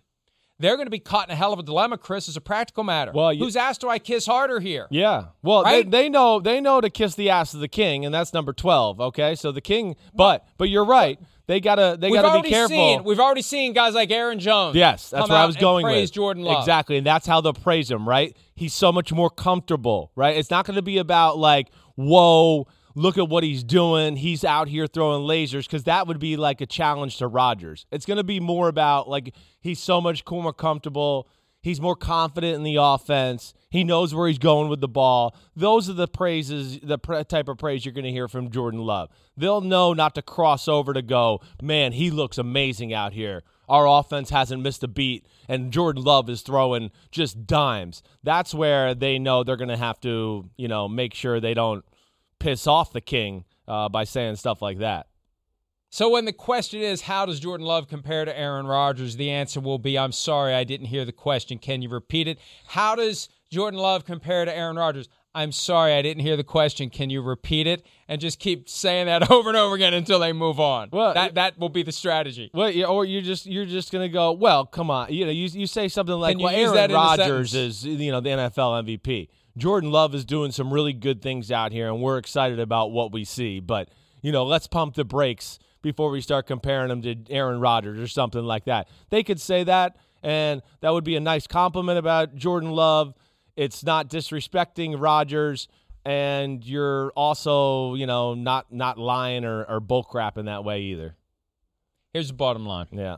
they're going to be caught in a hell of a dilemma, Chris, as a practical matter. Well, whose ass do I kiss harder here? Yeah. Well, right? they know to kiss the ass of the king, and that's number 12, okay? So the king, but you're right. They gotta be careful. We've already seen guys like Aaron Jones. Yes, that's where I was going with. Praise Jordan Love. Exactly, and that's how they'll praise him, right? He's so much more comfortable, right? It's not going to be about like, whoa, look at what he's doing. He's out here throwing lasers, because that would be like a challenge to Rodgers. It's going to be more about like he's so much more comfortable. He's more confident in the offense. He knows where he's going with the ball. Those are the praises, the type of praise you're going to hear from Jordan Love. They'll know not to cross over to go, man, he looks amazing out here. Our offense hasn't missed a beat, and Jordan Love is throwing just dimes. That's where they know they're going to have to, make sure they don't piss off the king by saying stuff like that. So when the question is, how does Jordan Love compare to Aaron Rodgers, the answer will be, I'm sorry, I didn't hear the question. Can you repeat it? How does Jordan Love compare to Aaron Rodgers? I'm sorry, I didn't hear the question. Can you repeat it? And just keep saying that over and over again until they move on. Well, that will be the strategy. Well, or you're just going to go, well, come on. You say something like, well, Aaron Rodgers is, the NFL MVP. Jordan Love is doing some really good things out here, and we're excited about what we see. But, let's pump the brakes before we start comparing him to Aaron Rodgers or something like that. They could say that, and that would be a nice compliment about Jordan Love. It's not disrespecting Rodgers, and you're also, not lying or bullcrap in that way either. Here's the bottom line. Yeah.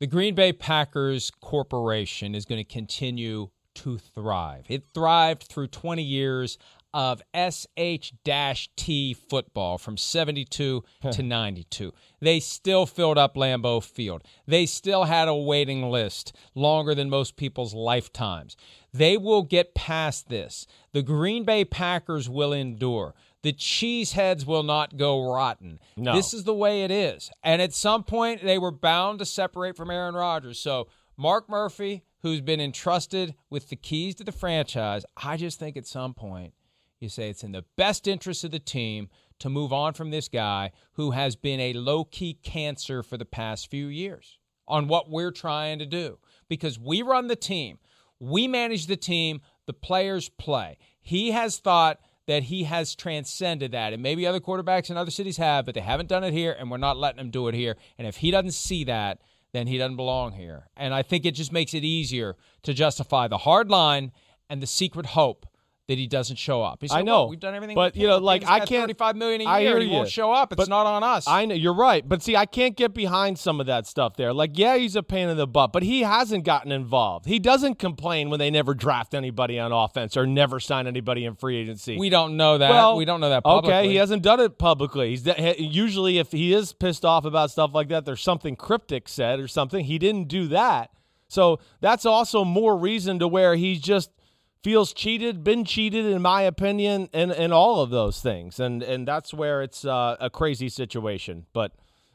The Green Bay Packers Corporation is going to continue to thrive. It thrived through 20 years of SH-T football from 72 to 92. They still filled up Lambeau Field. They still had a waiting list longer than most people's lifetimes. They will get past this. The Green Bay Packers will endure. The cheeseheads will not go rotten. No. This is the way it is. And at some point, they were bound to separate from Aaron Rodgers. So Mark Murphy, who's been entrusted with the keys to the franchise, I just think at some point, You say it's in the best interest of the team to move on from this guy who has been a low-key cancer for the past few years on what we're trying to do. Because we run the team. We manage the team. The players play. He has thought that he has transcended that. And maybe other quarterbacks in other cities have, but they haven't done it here, and we're not letting him do it here. And if he doesn't see that, then he doesn't belong here. And I think it just makes it easier to justify the hard line and the secret hope that he doesn't show up. He said, I know. Well, we've done everything. But, you know, like, I can't. $35 million a year, he won't show up. It's not on us. I know. You're right. But, see, I can't get behind some of that stuff there. Like, yeah, he's a pain in the butt, but he hasn't gotten involved. He doesn't complain when they never draft anybody on offense or never sign anybody in free agency. We don't know that. Well, we don't know that publicly. Okay, he hasn't done it publicly. Usually, if he is pissed off about stuff like that, there's something cryptic said or something. He didn't do that. So that's also more reason to where he's just – feels cheated, been cheated, in my opinion, and all of those things. And that's where it's a crazy situation. But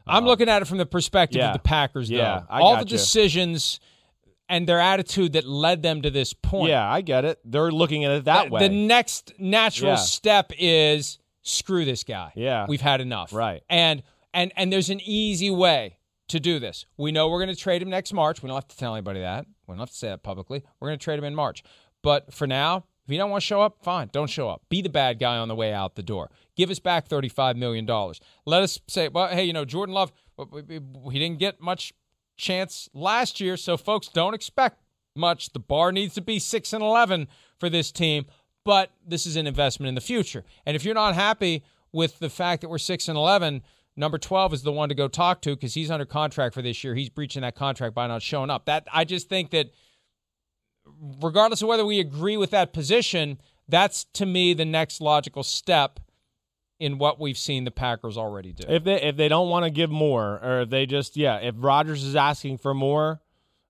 I'm looking at it from the perspective of the Packers, though. All the decisions and their attitude that led them to this point. Yeah, I get it. They're looking at it that way. The next natural step is screw this guy. Yeah. We've had enough. Right. And there's an easy way to do this. We know we're going to trade him next March. We don't have to tell anybody that. We don't have to say that publicly. We're going to trade him in March. But for now, if you don't want to show up, fine, don't show up. Be the bad guy on the way out the door. Give us back $35 million. Let us say, well, hey, you know, Jordan Love, he didn't get much chance last year, so folks, don't expect much. The bar needs to be 6-11 for this team, but this is an investment in the future. And if you're not happy with the fact that we're 6-11, number 12 is the one to go talk to because he's under contract for this year. He's breaching that contract by not showing up. That I just think that regardless of whether we agree with that position, that's, to me, the next logical step in what we've seen the Packers already do. If they don't want to give more, or if they just, if Rodgers is asking for more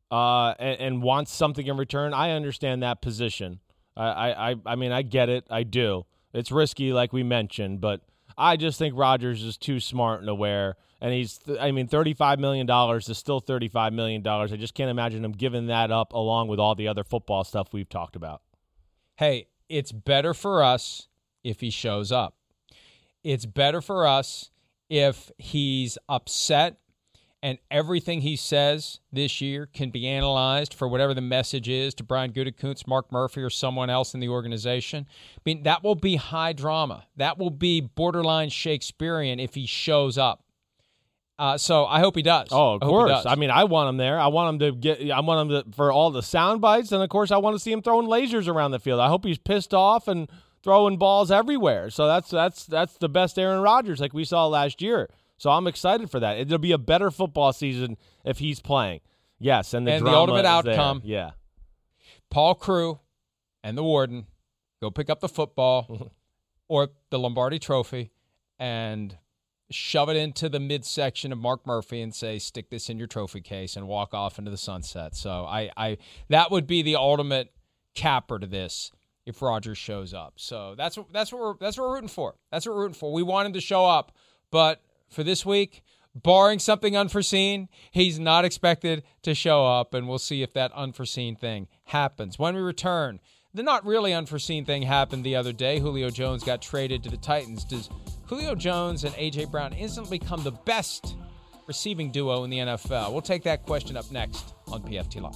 and wants something in return, I understand that position. I mean, I get it. I do. It's risky, like we mentioned, but I just think Rodgers is too smart and aware. And $35 million is still $35 million. I just can't imagine him giving that up along with all the other football stuff we've talked about. Hey, it's better for us if he shows up. It's better for us if he's upset and everything he says this year can be analyzed for whatever the message is to Brian Gutekunst, Mark Murphy, or someone else in the organization. I mean, that will be high drama. That will be borderline Shakespearean if he shows up. So I hope he does. Oh, of course. I mean, I want him there. I want him to get. I want him to, for all the sound bites, and of course, I want to see him throwing lasers around the field. I hope he's pissed off and throwing balls everywhere. So that's the best Aaron Rodgers, like we saw last year. So I'm excited for that. It'll be a better football season if he's playing. Yes, and the ultimate outcome. There. Yeah, Paul Crewe and the warden go pick up the football or the Lombardi Trophy and shove it into the midsection of Mark Murphy and say, stick this in your trophy case and walk off into the sunset. So I that would be the ultimate capper to this if Rodgers shows up. So that's what we're rooting for. That's what we're rooting for. We want him to show up, but for this week, barring something unforeseen, he's not expected to show up, and we'll see if that unforeseen thing happens. When we return, the not really unforeseen thing happened the other day. Julio Jones got traded to the Titans. Does Julio Jones and A.J. Brown instantly become the best receiving duo in the NFL? We'll take that question up next on PFT Live.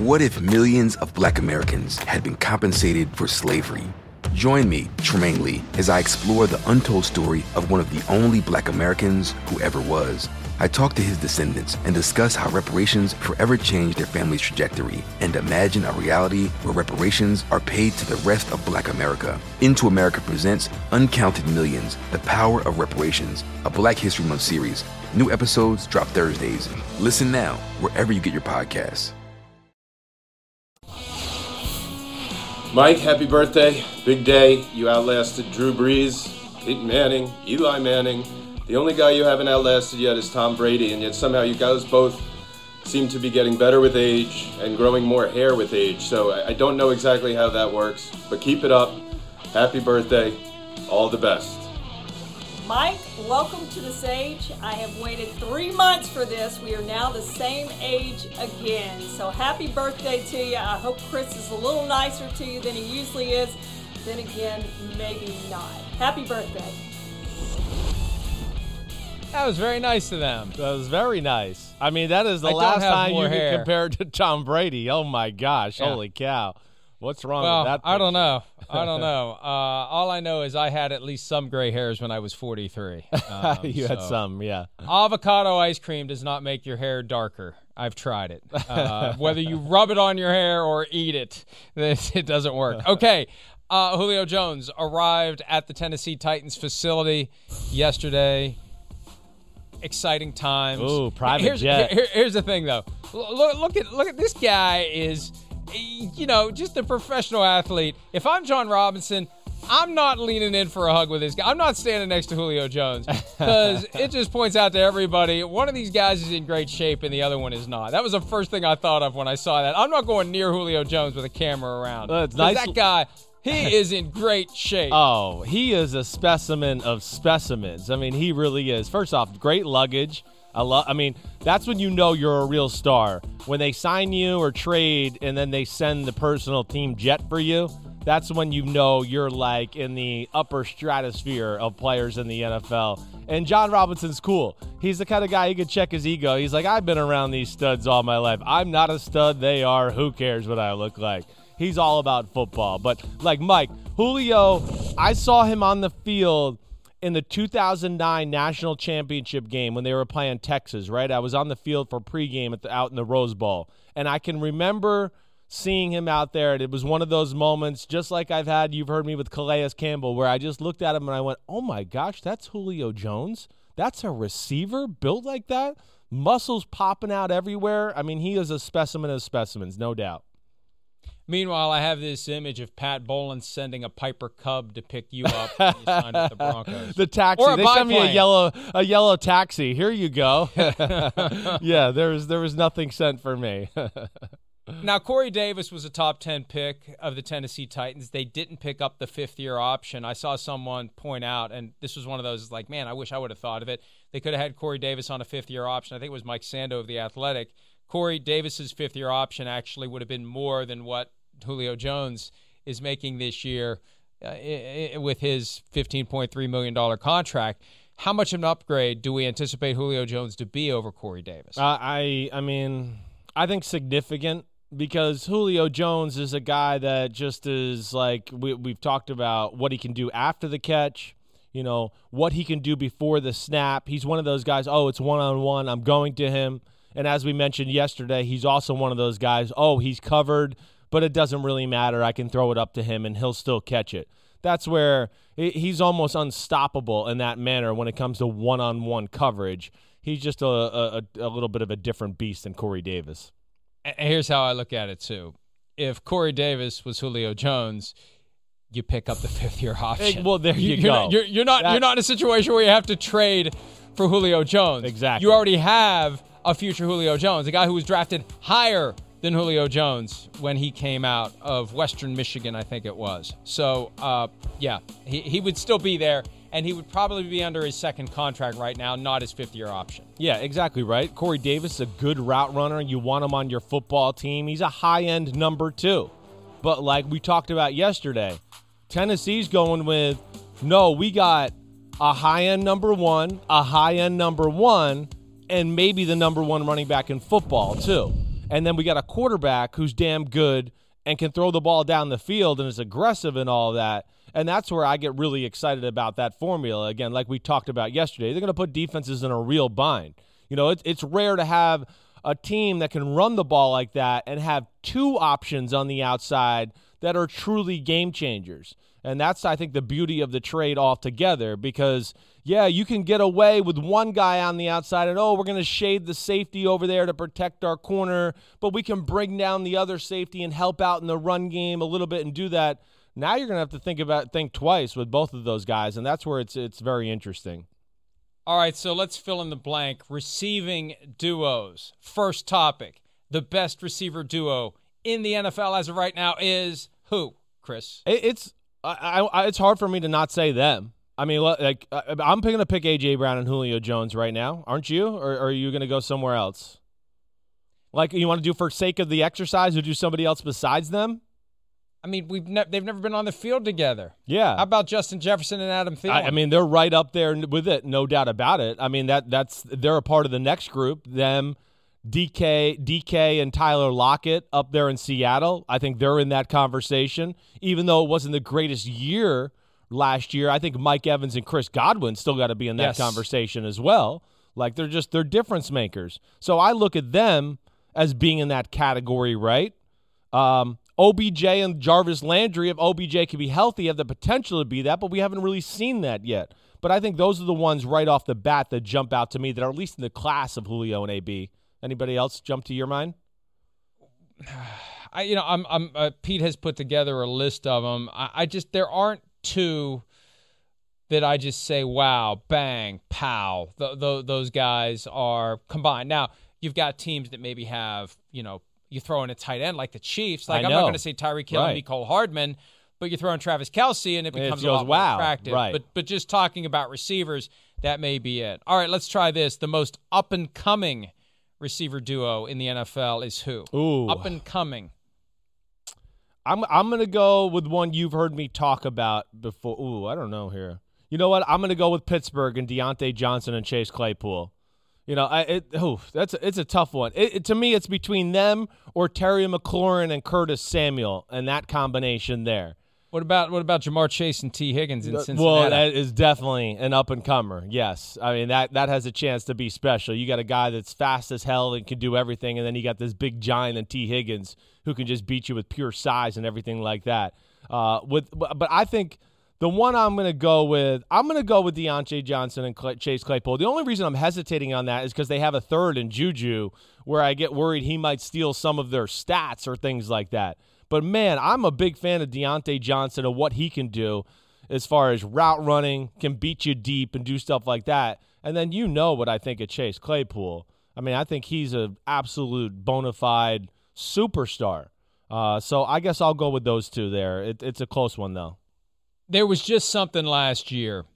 What if millions of Black Americans had been compensated for slavery? Join me, Tremaine Lee, as I explore the untold story of one of the only Black Americans who ever was. I talk to his descendants and discuss how reparations forever changed their family's trajectory and imagine a reality where reparations are paid to the rest of Black America. Into America presents Uncounted Millions, The Power of Reparations, a Black History Month series. New episodes drop Thursdays. Listen now wherever you get your podcasts. Mike, happy birthday. Big day. You outlasted Drew Brees, Peyton Manning, Eli Manning. The only guy you haven't outlasted yet is Tom Brady, and yet somehow you guys both seem to be getting better with age and growing more hair with age. So I don't know exactly how that works, but keep it up. Happy birthday. All the best. Mike, welcome to the stage. I have waited 3 months for this. We are now the same age again. So happy birthday to you. I hope Chris is a little nicer to you than he usually is. Then again, maybe not. Happy birthday. That was very nice of them. That was very nice. I mean, that is the last time you can compare to Tom Brady. Oh, my gosh. Yeah. Holy cow. What's wrong with that picture? I don't know. All I know is I had at least some gray hairs when I was 43. Had some, yeah. Avocado ice cream does not make your hair darker. I've tried it. Whether you rub it on your hair or eat it, it doesn't work. Okay, Julio Jones arrived at the Tennessee Titans facility yesterday. Exciting times. Ooh, private jet. Here's the thing, though. Look at this guy is... You know, just a professional athlete. If I'm John Robinson, I'm not leaning in for a hug with this guy. I'm not standing next to Julio Jones because it just points out to everybody one of these guys is in great shape and the other one is not. That was the first thing I thought of when I saw that. I'm not going near Julio Jones with a camera around. Nice. That guy, he is in great shape. Oh, he is a specimen of specimens. I mean, he really is. First off, great luggage. That's when you know you're a real star. When they sign you or trade and then they send the personal team jet for you, that's when you know you're like in the upper stratosphere of players in the NFL. And John Robinson's cool. He's the kind of guy who could check his ego. He's like, I've been around these studs all my life. I'm not a stud. They are. Who cares what I look like? He's all about football. But like Mike, Julio, I saw him on the field in the 2009 National Championship game when they were playing Texas, right? I was on the field for pregame out in the Rose Bowl, and I can remember seeing him out there, and it was one of those moments, just like you've heard me with Calais Campbell, where I just looked at him and I went, oh my gosh, that's Julio Jones? That's a receiver built like that? Muscles popping out everywhere? I mean, he is a specimen of specimens, no doubt. Meanwhile, I have this image of Pat Bowlen sending a Piper Cub to pick you up when you signed with the Broncos. The taxi. Or they sent me a yellow taxi. Here you go. Yeah, there was nothing sent for me. Now, Corey Davis was a top 10 pick of the Tennessee Titans. They didn't pick up the fifth-year option. I saw someone point out, and this was one of those, like, man, I wish I would have thought of it. They could have had Corey Davis on a fifth-year option. I think it was Mike Sando of The Athletic. Corey Davis's fifth-year option actually would have been more than what Julio Jones is making this year with his $15.3 million contract. How much of an upgrade do we anticipate Julio Jones to be over Corey Davis? I think significant, because Julio Jones is a guy that just is like we've talked about what he can do after the catch. You know, what he can do before the snap. He's one of those guys, it's one-on-one, I'm going to him. And as we mentioned yesterday, he's also one of those guys, he's covered, but it doesn't really matter. I can throw it up to him, and he'll still catch it. That's where he's almost unstoppable in that manner when it comes to one-on-one coverage. He's just a little bit of a different beast than Corey Davis. And here's how I look at it, too. If Corey Davis was Julio Jones, you pick up the fifth-year option. Well, there you're go. You're not in a situation where you have to trade for Julio Jones. Exactly. You already have a future Julio Jones, a guy who was drafted higher than Julio Jones when he came out of Western Michigan, I think it was. So, yeah, he would still be there, and he would probably be under his second contract right now, not his fifth-year option. Yeah, exactly right. Corey Davis, a good route runner. You want him on your football team. He's a high-end number 2. But like we talked about yesterday, Tennessee's going with, no, we got a high-end number 1, and maybe the number 1 running back in football, too. And then we got a quarterback who's damn good and can throw the ball down the field and is aggressive and all that. And that's where I get really excited about that formula. Again, like we talked about yesterday, they're going to put defenses in a real bind. You know, it's rare to have a team that can run the ball like that and have two options on the outside that are truly game changers. And that's, I think, the beauty of the trade altogether because, yeah, you can get away with one guy on the outside and, oh, we're going to shade the safety over there to protect our corner, but we can bring down the other safety and help out in the run game a little bit and do that. Now you're going to have to think twice with both of those guys, and that's where it's very interesting. All right, so let's fill in the blank. Receiving duos. First topic, the best receiver duo in the NFL as of right now is who, Chris? It's hard for me to not say them. I mean, like I'm going to pick A.J. Brown and Julio Jones right now, aren't you? Or are you going to go somewhere else? Like you want to do for sake of the exercise or do somebody else besides them? I mean, they've never been on the field together. Yeah. How about Justin Jefferson and Adam Thielen? I mean, they're right up there with it, no doubt about it. I mean, they're a part of the next group. Them, DK and Tyler Lockett up there in Seattle. I think they're in that conversation. Even though it wasn't the greatest year last year, I think Mike Evans and Chris Godwin still got to be in that conversation as well. Like, they're difference makers. So I look at them as being in that category, right? OBJ and Jarvis Landry, if OBJ could be healthy, have the potential to be that, but we haven't really seen that yet. But I think those are the ones right off the bat that jump out to me that are at least in the class of Julio and AB. Anybody else jump to your mind? Pete has put together a list of them. I just there aren't two that I just say, wow, bang, pow. Those guys are combined. Now you've got teams that maybe have you throw in a tight end like the Chiefs. Like I'm not going to say Tyreek Hill and Mecole Hardman, but you throw in Travis Kelce and it becomes a lot more attractive. Right. But just talking about receivers, that may be it. All right, let's try this. The most up-and-coming receiver duo in the NFL is who? Ooh. Up-and-coming. I'm going to go with one you've heard me talk about before. Ooh, I don't know here. You know what? I'm going to go with Pittsburgh and Deontay Johnson and Chase Claypool. You know, it's a tough one. To me, it's between them or Terry McLaurin and Curtis Samuel and that combination there. What about Jamar Chase and Tee Higgins in Cincinnati? Well, that is definitely an up-and-comer, yes. I mean, that has a chance to be special. You got a guy that's fast as hell and can do everything, and then you got this big giant in Tee Higgins who can just beat you with pure size and everything like that. But I think – the one I'm going to go with Deontay Johnson and Chase Claypool. The only reason I'm hesitating on that is because they have a third in Juju where I get worried he might steal some of their stats or things like that. But, man, I'm a big fan of Deontay Johnson and what he can do as far as route running, can beat you deep and do stuff like that. And then you know what I think of Chase Claypool. I mean, I think he's an absolute bona fide superstar. So I guess I'll go with those two there. It's a close one, though. There was just something last year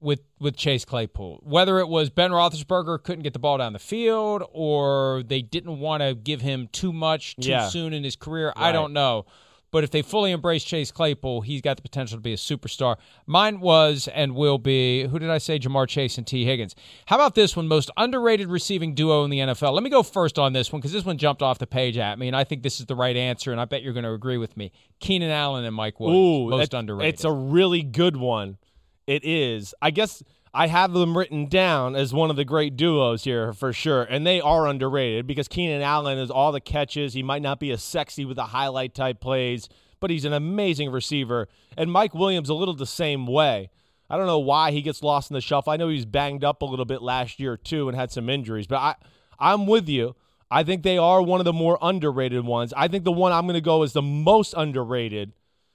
with Chase Claypool, whether it was Ben Roethlisberger couldn't get the ball down the field or they didn't want to give him too much too soon in his career. Right. I don't know. But if they fully embrace Chase Claypool, he's got the potential to be a superstar. Mine was and will be, who did I say, Jamar Chase and Tee Higgins. How about this one, most underrated receiving duo in the NFL? Let me go first on this one because this one jumped off the page at me, and I think this is the right answer, and I bet you're going to agree with me. Keenan Allen and Mike Williams, most underrated. It's a really good one. It is. I guess I have them written down as one of the great duos here for sure, and they are underrated because Keenan Allen is all the catches. He might not be as sexy with the highlight-type plays, but he's an amazing receiver. And Mike Williams a little the same way. I don't know why he gets lost in the shuffle. I know he was banged up a little bit last year too and had some injuries, but I'm with you. I think they are one of the more underrated ones. I think the one I'm going to go is the most underrated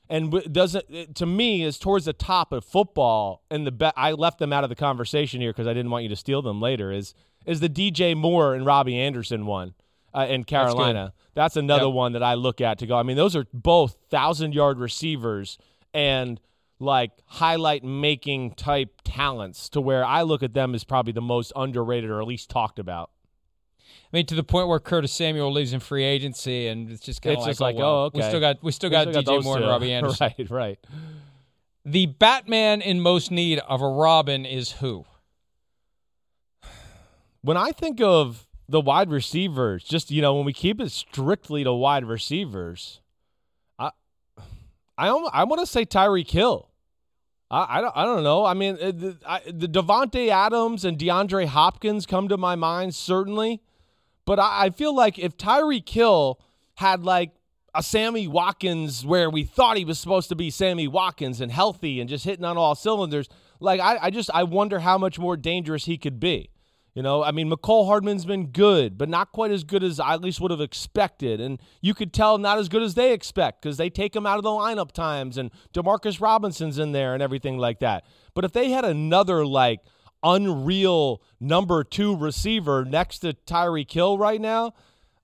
and doesn't to me is towards the top of football, and I left them out of the conversation here because I didn't want you to steal them later, is the DJ Moore and Robbie Anderson one. and Carolina. That's another one that I look at to go. I mean, those are both 1,000-yard receivers and like highlight-making type talents to where I look at them as probably the most underrated or at least talked about. I mean, to the point where Curtis Samuel leaves in free agency, and it's just kind of like, oh, okay. We still got DJ Moore and Robbie Anderson. Right. The Batman in most need of a Robin is who? When I think of the wide receivers, just, you know, when we keep it strictly to wide receivers, I want to say Tyreek Hill. I don't know. I mean, the Devontae Adams and DeAndre Hopkins come to my mind, certainly. But I feel like if Tyreek Hill had like a Sammy Watkins where we thought he was supposed to be Sammy Watkins and healthy and just hitting on all cylinders, like I wonder how much more dangerous he could be. You know, I mean, Mecole Hardman's been good, but not quite as good as I at least would have expected. And you could tell not as good as they expect because they take him out of the lineup times and Demarcus Robinson's in there and everything like that. But if they had another like unreal number 2 receiver next to Tyreek Hill right now,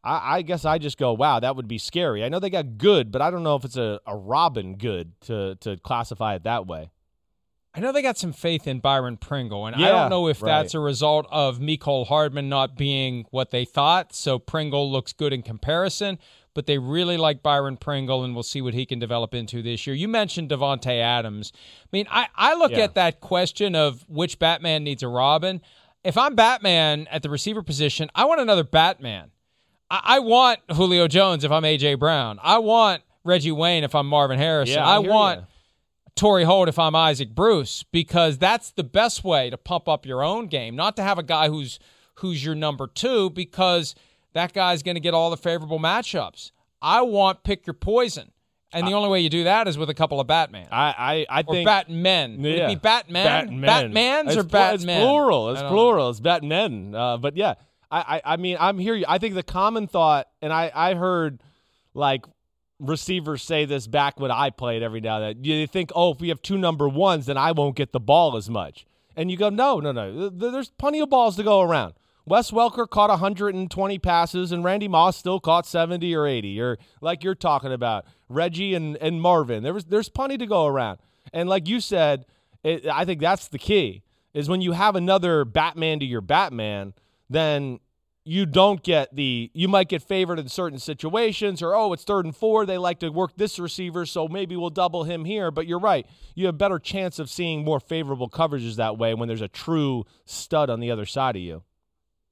I guess I just go, wow, that would be scary. I know they got good, but I don't know if it's a Robin good to classify it that way. I know they got some faith in Byron Pringle, and I don't know if that's a result of Mecole Hardman not being what they thought, so Pringle looks good in comparison, but they really like Byron Pringle, and we'll see what he can develop into this year. You mentioned Devontae Adams. I mean, I look at that question of which Batman needs a Robin. If I'm Batman at the receiver position, I want another Batman. I want Julio Jones if I'm A.J. Brown. I want Reggie Wayne if I'm Marvin Harrison. Yeah, I want Torrey Holt if I'm Isaac Bruce, because that's the best way to pump up your own game, not to have a guy who's your number 2, because that guy's going to get all the favorable matchups. I want pick your poison, and the only way you do that is with a couple of Batman. I think Batmen. Yeah. Would it be Batman? Batmans it's or Batmen? It's plural. It's plural. It's Batmen. But yeah, I mean, I'm here. I think the common thought, and I heard like receivers say this back when I played every now and then. You think, oh, if we have 2 number 1s, then I won't get the ball as much. And you go, no. There's plenty of balls to go around. Wes Welker caught 120 passes, and Randy Moss still caught 70 or 80, or like you're talking about, Reggie and Marvin. There's plenty to go around. And like you said, I think that's the key, is when you have another Batman to your Batman, then you don't get you might get favored in certain situations, or, oh, it's 3rd and 4. They like to work this receiver, so maybe we'll double him here. But you're right. You have a better chance of seeing more favorable coverages that way when there's a true stud on the other side of you.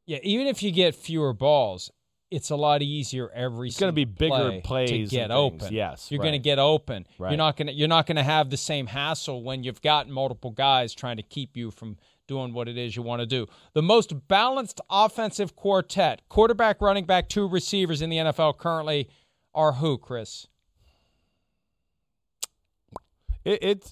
Yeah, even if you get fewer balls, it's a lot easier every single It's going to be bigger plays to get open. Yes, you're going to get open. Right. You're not going to have the same hassle when you've got multiple guys trying to keep you from doing what it is you want to do. The most balanced offensive quartet, quarterback, running back, 2 receivers in the NFL currently, are who, Chris? It's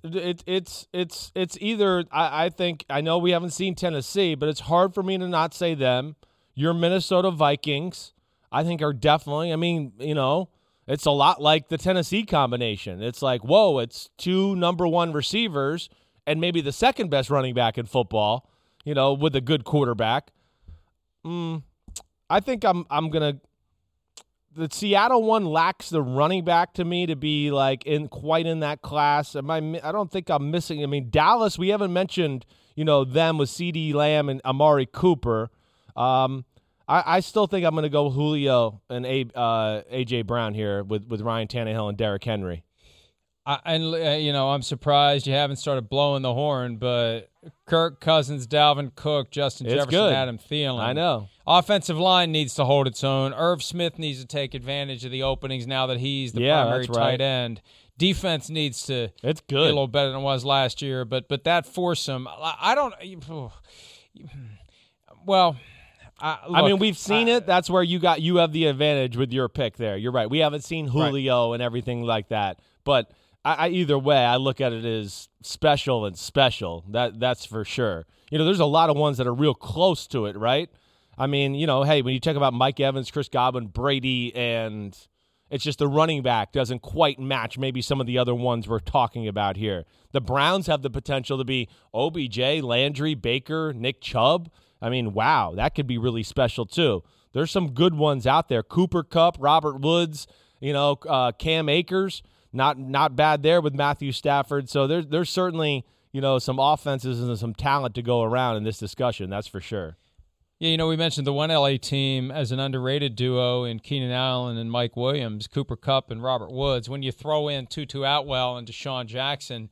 either, I think, I know we haven't seen Tennessee, but it's hard for me to not say them. Your Minnesota Vikings, I think, are definitely, I mean, you know, it's a lot like the Tennessee combination. It's like, whoa, it's 2 number 1 receivers and maybe the 2nd best running back in football, you know, with a good quarterback. I think I'm gonna. The Seattle one lacks the running back to me to be like quite in that class. I don't think I'm missing. I mean, Dallas, we haven't mentioned, you know, them with CeeDee Lamb and Amari Cooper. I still think I'm gonna go Julio and AJ Brown here with Ryan Tannehill and Derrick Henry. I'm surprised you haven't started blowing the horn, but Kirk Cousins, Dalvin Cook, Justin Jefferson, Adam Thielen. I know. Offensive line needs to hold its own. Irv Smith needs to take advantage of the openings now that he's the primary tight end. Defense needs to be a little better than it was last year, but that foursome, I don't – well – I mean, we've seen it. That's where you have the advantage with your pick there. You're right. We haven't seen Julio and everything like that. But either way, I look at it as special and special. That's for sure. You know, there's a lot of ones that are real close to it, right? I mean, you know, hey, when you talk about Mike Evans, Chris Godwin, Brady, and it's just the running back doesn't quite match maybe some of the other ones we're talking about here. The Browns have the potential to be OBJ, Landry, Baker, Nick Chubb. I mean, wow, that could be really special too. There's some good ones out there. Cooper Kupp, Robert Woods, Cam Akers, not bad there with Matthew Stafford. So there's certainly, some offenses and some talent to go around in this discussion. That's for sure. Yeah, we mentioned the one LA team as an underrated duo in Keenan Allen and Mike Williams, Cooper Kupp and Robert Woods. When you throw in Tutu Atwell and Deshaun Jackson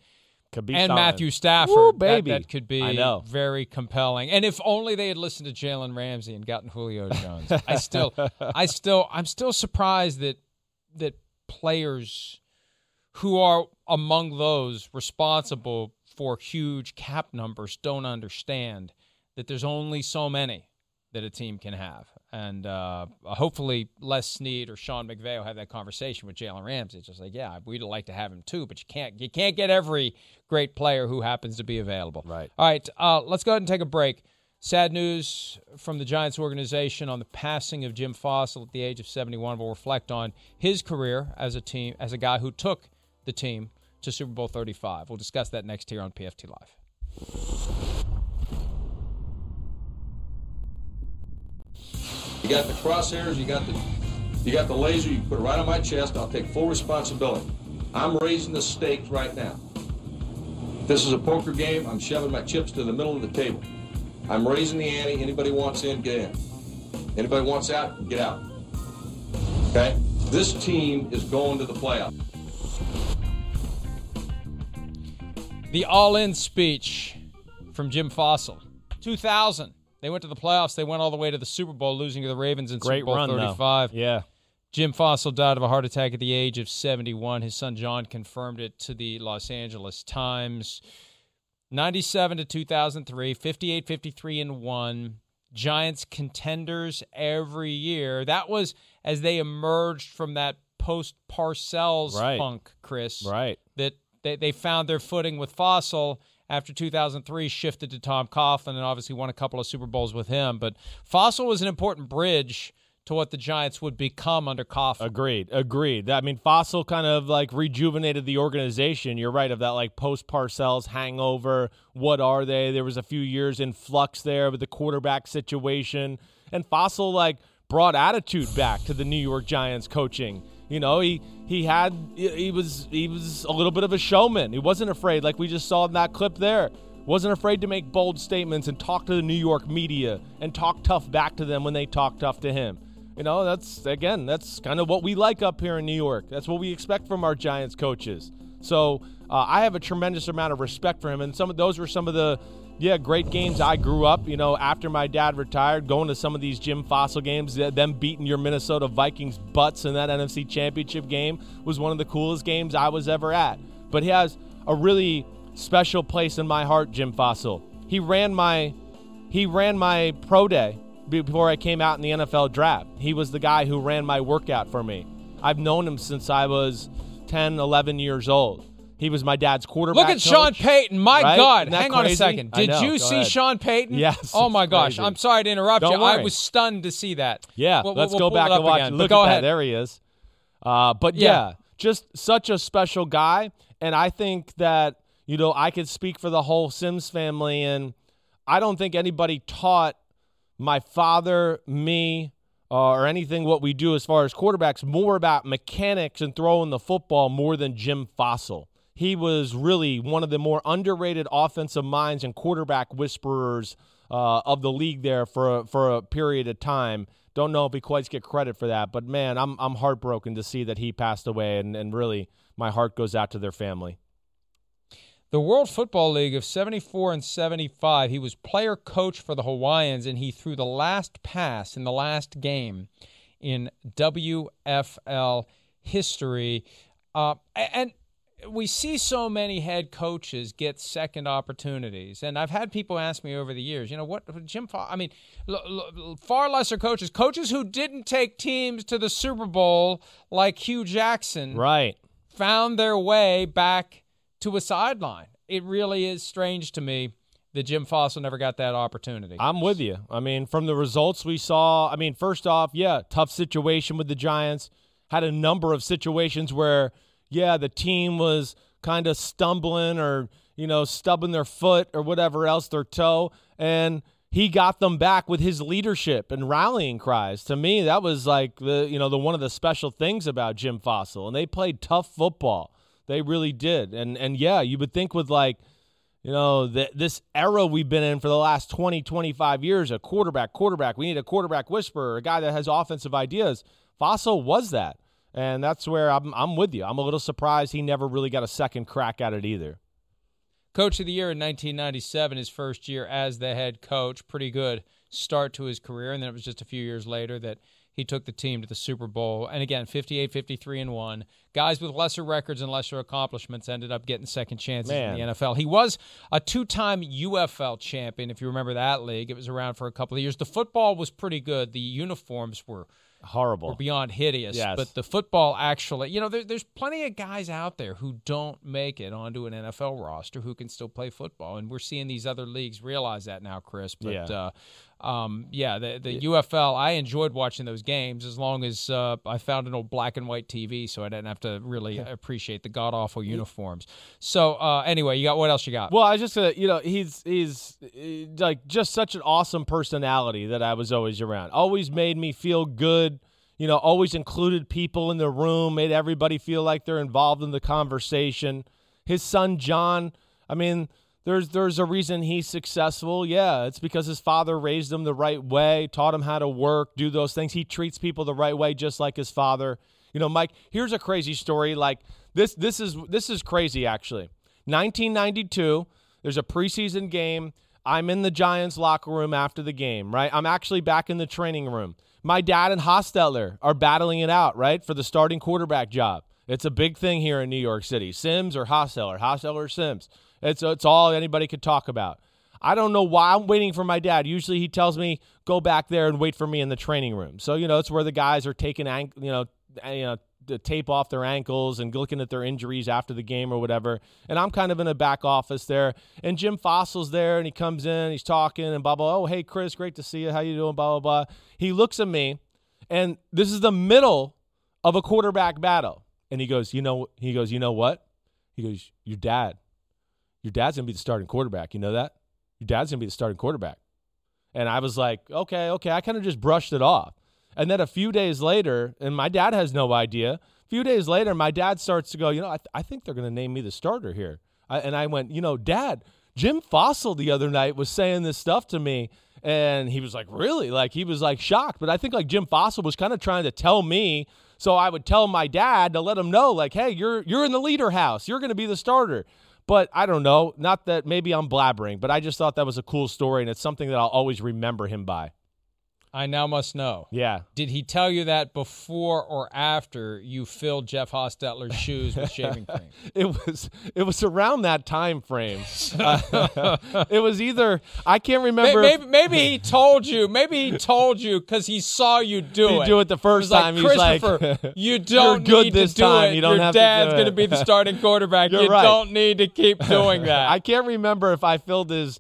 and Matthew Stafford, ooh, baby. That could be very compelling. And if only they had listened to Jalen Ramsey and gotten Julio Jones. I'm still surprised that players who are among those responsible for huge cap numbers don't understand that there's only so many that a team can have. And hopefully Les Snead or Sean McVay will have that conversation with Jalen Ramsey. It's just like, yeah, we'd like to have him too, but you can't get every great player who happens to be available. Right. All right, let's go ahead and take a break. Sad news from the Giants organization on the passing of Jim Fassel at the age of 71. We'll reflect on his career as a guy who took the team to Super Bowl 35. We'll discuss that next here on PFT Live. You got the crosshairs, you got the laser, you can put it right on my chest, I'll take full responsibility. I'm raising the stakes right now. This is a poker game, I'm shoving my chips to the middle of the table. I'm raising the ante, anybody wants in, get in. Anybody wants out, get out. Okay? This team is going to the playoffs. The all-in speech from Jim Fassel, 2000. They went to the playoffs. They went all the way to the Super Bowl, losing to the Ravens in Super Bowl 35. Though. Yeah. Jim Fassel died of a heart attack at the age of 71. His son John confirmed it to the Los Angeles Times. 97 to 2003, 58-53-1. Giants contenders every year. That was as they emerged from that post-Parcells funk, Chris. Right. That they found their footing with Fassel. After 2003, shifted to Tom Coughlin and obviously won a couple of Super Bowls with him. But Fassel was an important bridge to what the Giants would become under Coughlin. Agreed. I mean, Fassel kind of like rejuvenated the organization. You're right, of that like post-Parcells hangover. What are they? There was a few years in flux there with the quarterback situation. And Fassel like brought attitude back to the New York Giants coaching. He was a little bit of a showman. He wasn't afraid, like we just saw in that clip there. Wasn't afraid to make bold statements and talk to the New York media and talk tough back to them when they talk tough to him. That's kind of what we like up here in New York. That's what we expect from our Giants coaches. So I have a tremendous amount of respect for him. And some of those were some of the great games I grew up, after my dad retired, going to some of these Jim Fassel games, them beating your Minnesota Vikings butts in that NFC Championship game was one of the coolest games I was ever at. But he has a really special place in my heart, Jim Fassel. He ran my pro day before I came out in the NFL draft. He was the guy who ran my workout for me. I've known him since I was 10, 11 years old. He was my dad's quarterback coach. Look at Sean Payton. My God. Hang on a second. Did you see Sean Payton? Yes. Oh, my gosh. I'm sorry to interrupt you. I was stunned to see that. Yeah. Let's go back and watch. Look at that. There he is. But, yeah, just such a special guy. And I think that, I could speak for the whole Sims family. And I don't think anybody taught my father, me, or anything what we do as far as quarterbacks more about mechanics and throwing the football more than Jim Fassel. He was really one of the more underrated offensive minds and quarterback whisperers of the league there for a period of time. Don't know if he quite gets credit for that, but, man, I'm heartbroken to see that he passed away, and really my heart goes out to their family. The World Football League of 74 and 75, he was player coach for the Hawaiians, and he threw the last pass in the last game in WFL history. We see so many head coaches get second opportunities, and I've had people ask me over the years, far lesser coaches who didn't take teams to the Super Bowl like Hugh Jackson, right, found their way back to a sideline. It really is strange to me that Jim Fassel never got that opportunity. I'm with you. I mean, from the results we saw, first off, tough situation with the Giants. Had a number of situations where the team was kind of stumbling or, stubbing their foot or whatever else, their toe. And he got them back with his leadership and rallying cries. To me, that was like the one of the special things about Jim Fassel. And they played tough football. They really did. And yeah, you would think with this era we've been in for the last 20, 25 years, a quarterback, we need a quarterback whisperer, a guy that has offensive ideas. Fassel was that. And that's where I'm with you. I'm a little surprised he never really got a second crack at it either. Coach of the Year in 1997, his first year as the head coach. Pretty good start to his career, and then it was just a few years later that he took the team to the Super Bowl. And again, 58, 53-1. Guys with lesser records and lesser accomplishments ended up getting second chances in the NFL. He was a two-time UFL champion, if you remember that league. It was around for a couple of years. The football was pretty good. The uniforms were horrible. Or beyond hideous. Yes. But the football actually, there's plenty of guys out there who don't make it onto an NFL roster who can still play football. And we're seeing these other leagues realize that now, Chris. But UFL, I enjoyed watching those games as long as I found an old black and white TV so I didn't have to really appreciate the god-awful uniforms. So anyway, what else you got? Well, I was just going to, he's like just such an awesome personality that I was always around. Always made me feel good, always included people in the room, made everybody feel like they're involved in the conversation. His son, John, there's a reason he's successful. Yeah, it's because his father raised him the right way, taught him how to work, do those things. He treats people the right way, just like his father. Mike, here's a crazy story. Like this is crazy actually. 1992, there's a preseason game. I'm in the Giants locker room after the game, right? I'm actually back in the training room. My dad and Hostetler are battling it out, right, for the starting quarterback job. It's a big thing here in New York City. Sims or Hostetler, Hostetler or Sims. It's all anybody could talk about. I don't know why I'm waiting for my dad. Usually he tells me, go back there and wait for me in the training room. So, it's where the guys are taking the tape off their ankles and looking at their injuries after the game or whatever. And I'm kind of in a back office there. And Jim Fassel's there, and he comes in, he's talking, and blah, blah, blah. Oh, hey, Chris, great to see you. How you doing, blah, blah, blah. He looks at me, and this is the middle of a quarterback battle. And he goes, you know what? He goes, your dad. Your dad's going to be the starting quarterback. You know that? Your dad's going to be the starting quarterback. And I was like, okay. I kind of just brushed it off. And then a few days later, and my dad has no idea, a few days later, my dad starts to go, I think they're going to name me the starter here. I went, Dad, Jim Fassel the other night was saying this stuff to me. And he was like, really? Like, he was like shocked. But I think like Jim Fassel was kind of trying to tell me. So I would tell my dad to let him know, like, hey, you're in the leader house. You're going to be the starter. But I don't know, not that maybe I'm blabbering, but I just thought that was a cool story, and it's something that I'll always remember him by. I now must know. Yeah. Did he tell you that before or after you filled Jeff Hostetler's shoes with shaving cream? It was around that time frame. It was either, I can't remember. Maybe he told you because he saw you do it. You do it the first time. He was like, Christopher, you don't need to do it. You're good this time. You don't have to do it. Your dad's going to be the starting quarterback. You don't need to keep doing that. I can't remember if I filled his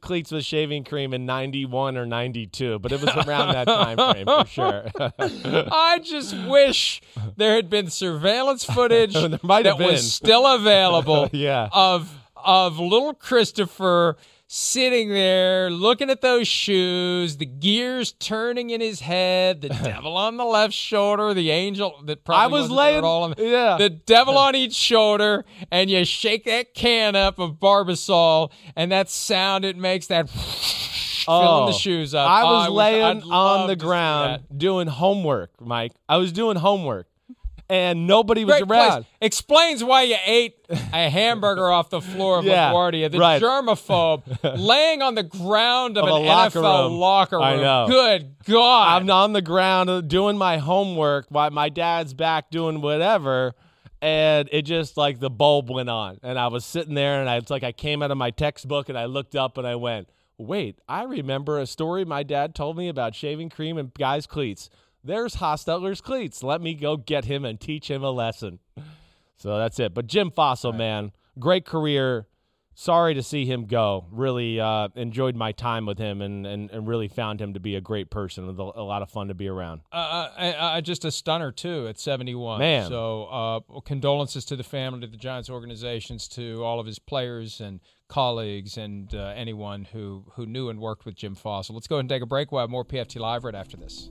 cleats with shaving cream in 91 or 92, but it was around that time frame for sure. I just wish there had been surveillance footage was still available of little Christopher sitting there looking at those shoes, the gears turning in his head, the devil on the left shoulder, the angel that probably wasn't all on the devil on each shoulder, and you shake that can up of Barbasol, and that sound it makes, that filling the shoes up. I was laying on the ground doing homework, Mike. I was doing homework. And nobody was around. Place. Explains why you ate a hamburger off the floor of LaGuardia. The germaphobe laying on the ground of an NFL locker room. I know. Good God. I'm on the ground doing my homework while my dad's back doing whatever. And it just like the bulb went on. And I was sitting there and it's like I came out of my textbook and I looked up and I went, wait, I remember a story my dad told me about shaving cream and guys' cleats. There's Hostetler's cleats. Let me go get him and teach him a lesson. So that's it. But Jim Fassel, man, great career. Sorry to see him go. Really enjoyed my time with him and really found him to be a great person with a lot of fun to be around. Just a stunner, too, at 71. Man. So condolences to the family, to the Giants organizations, to all of his players and colleagues and anyone who knew and worked with Jim Fassel. Let's go ahead and take a break. We'll have more PFT Live right after this.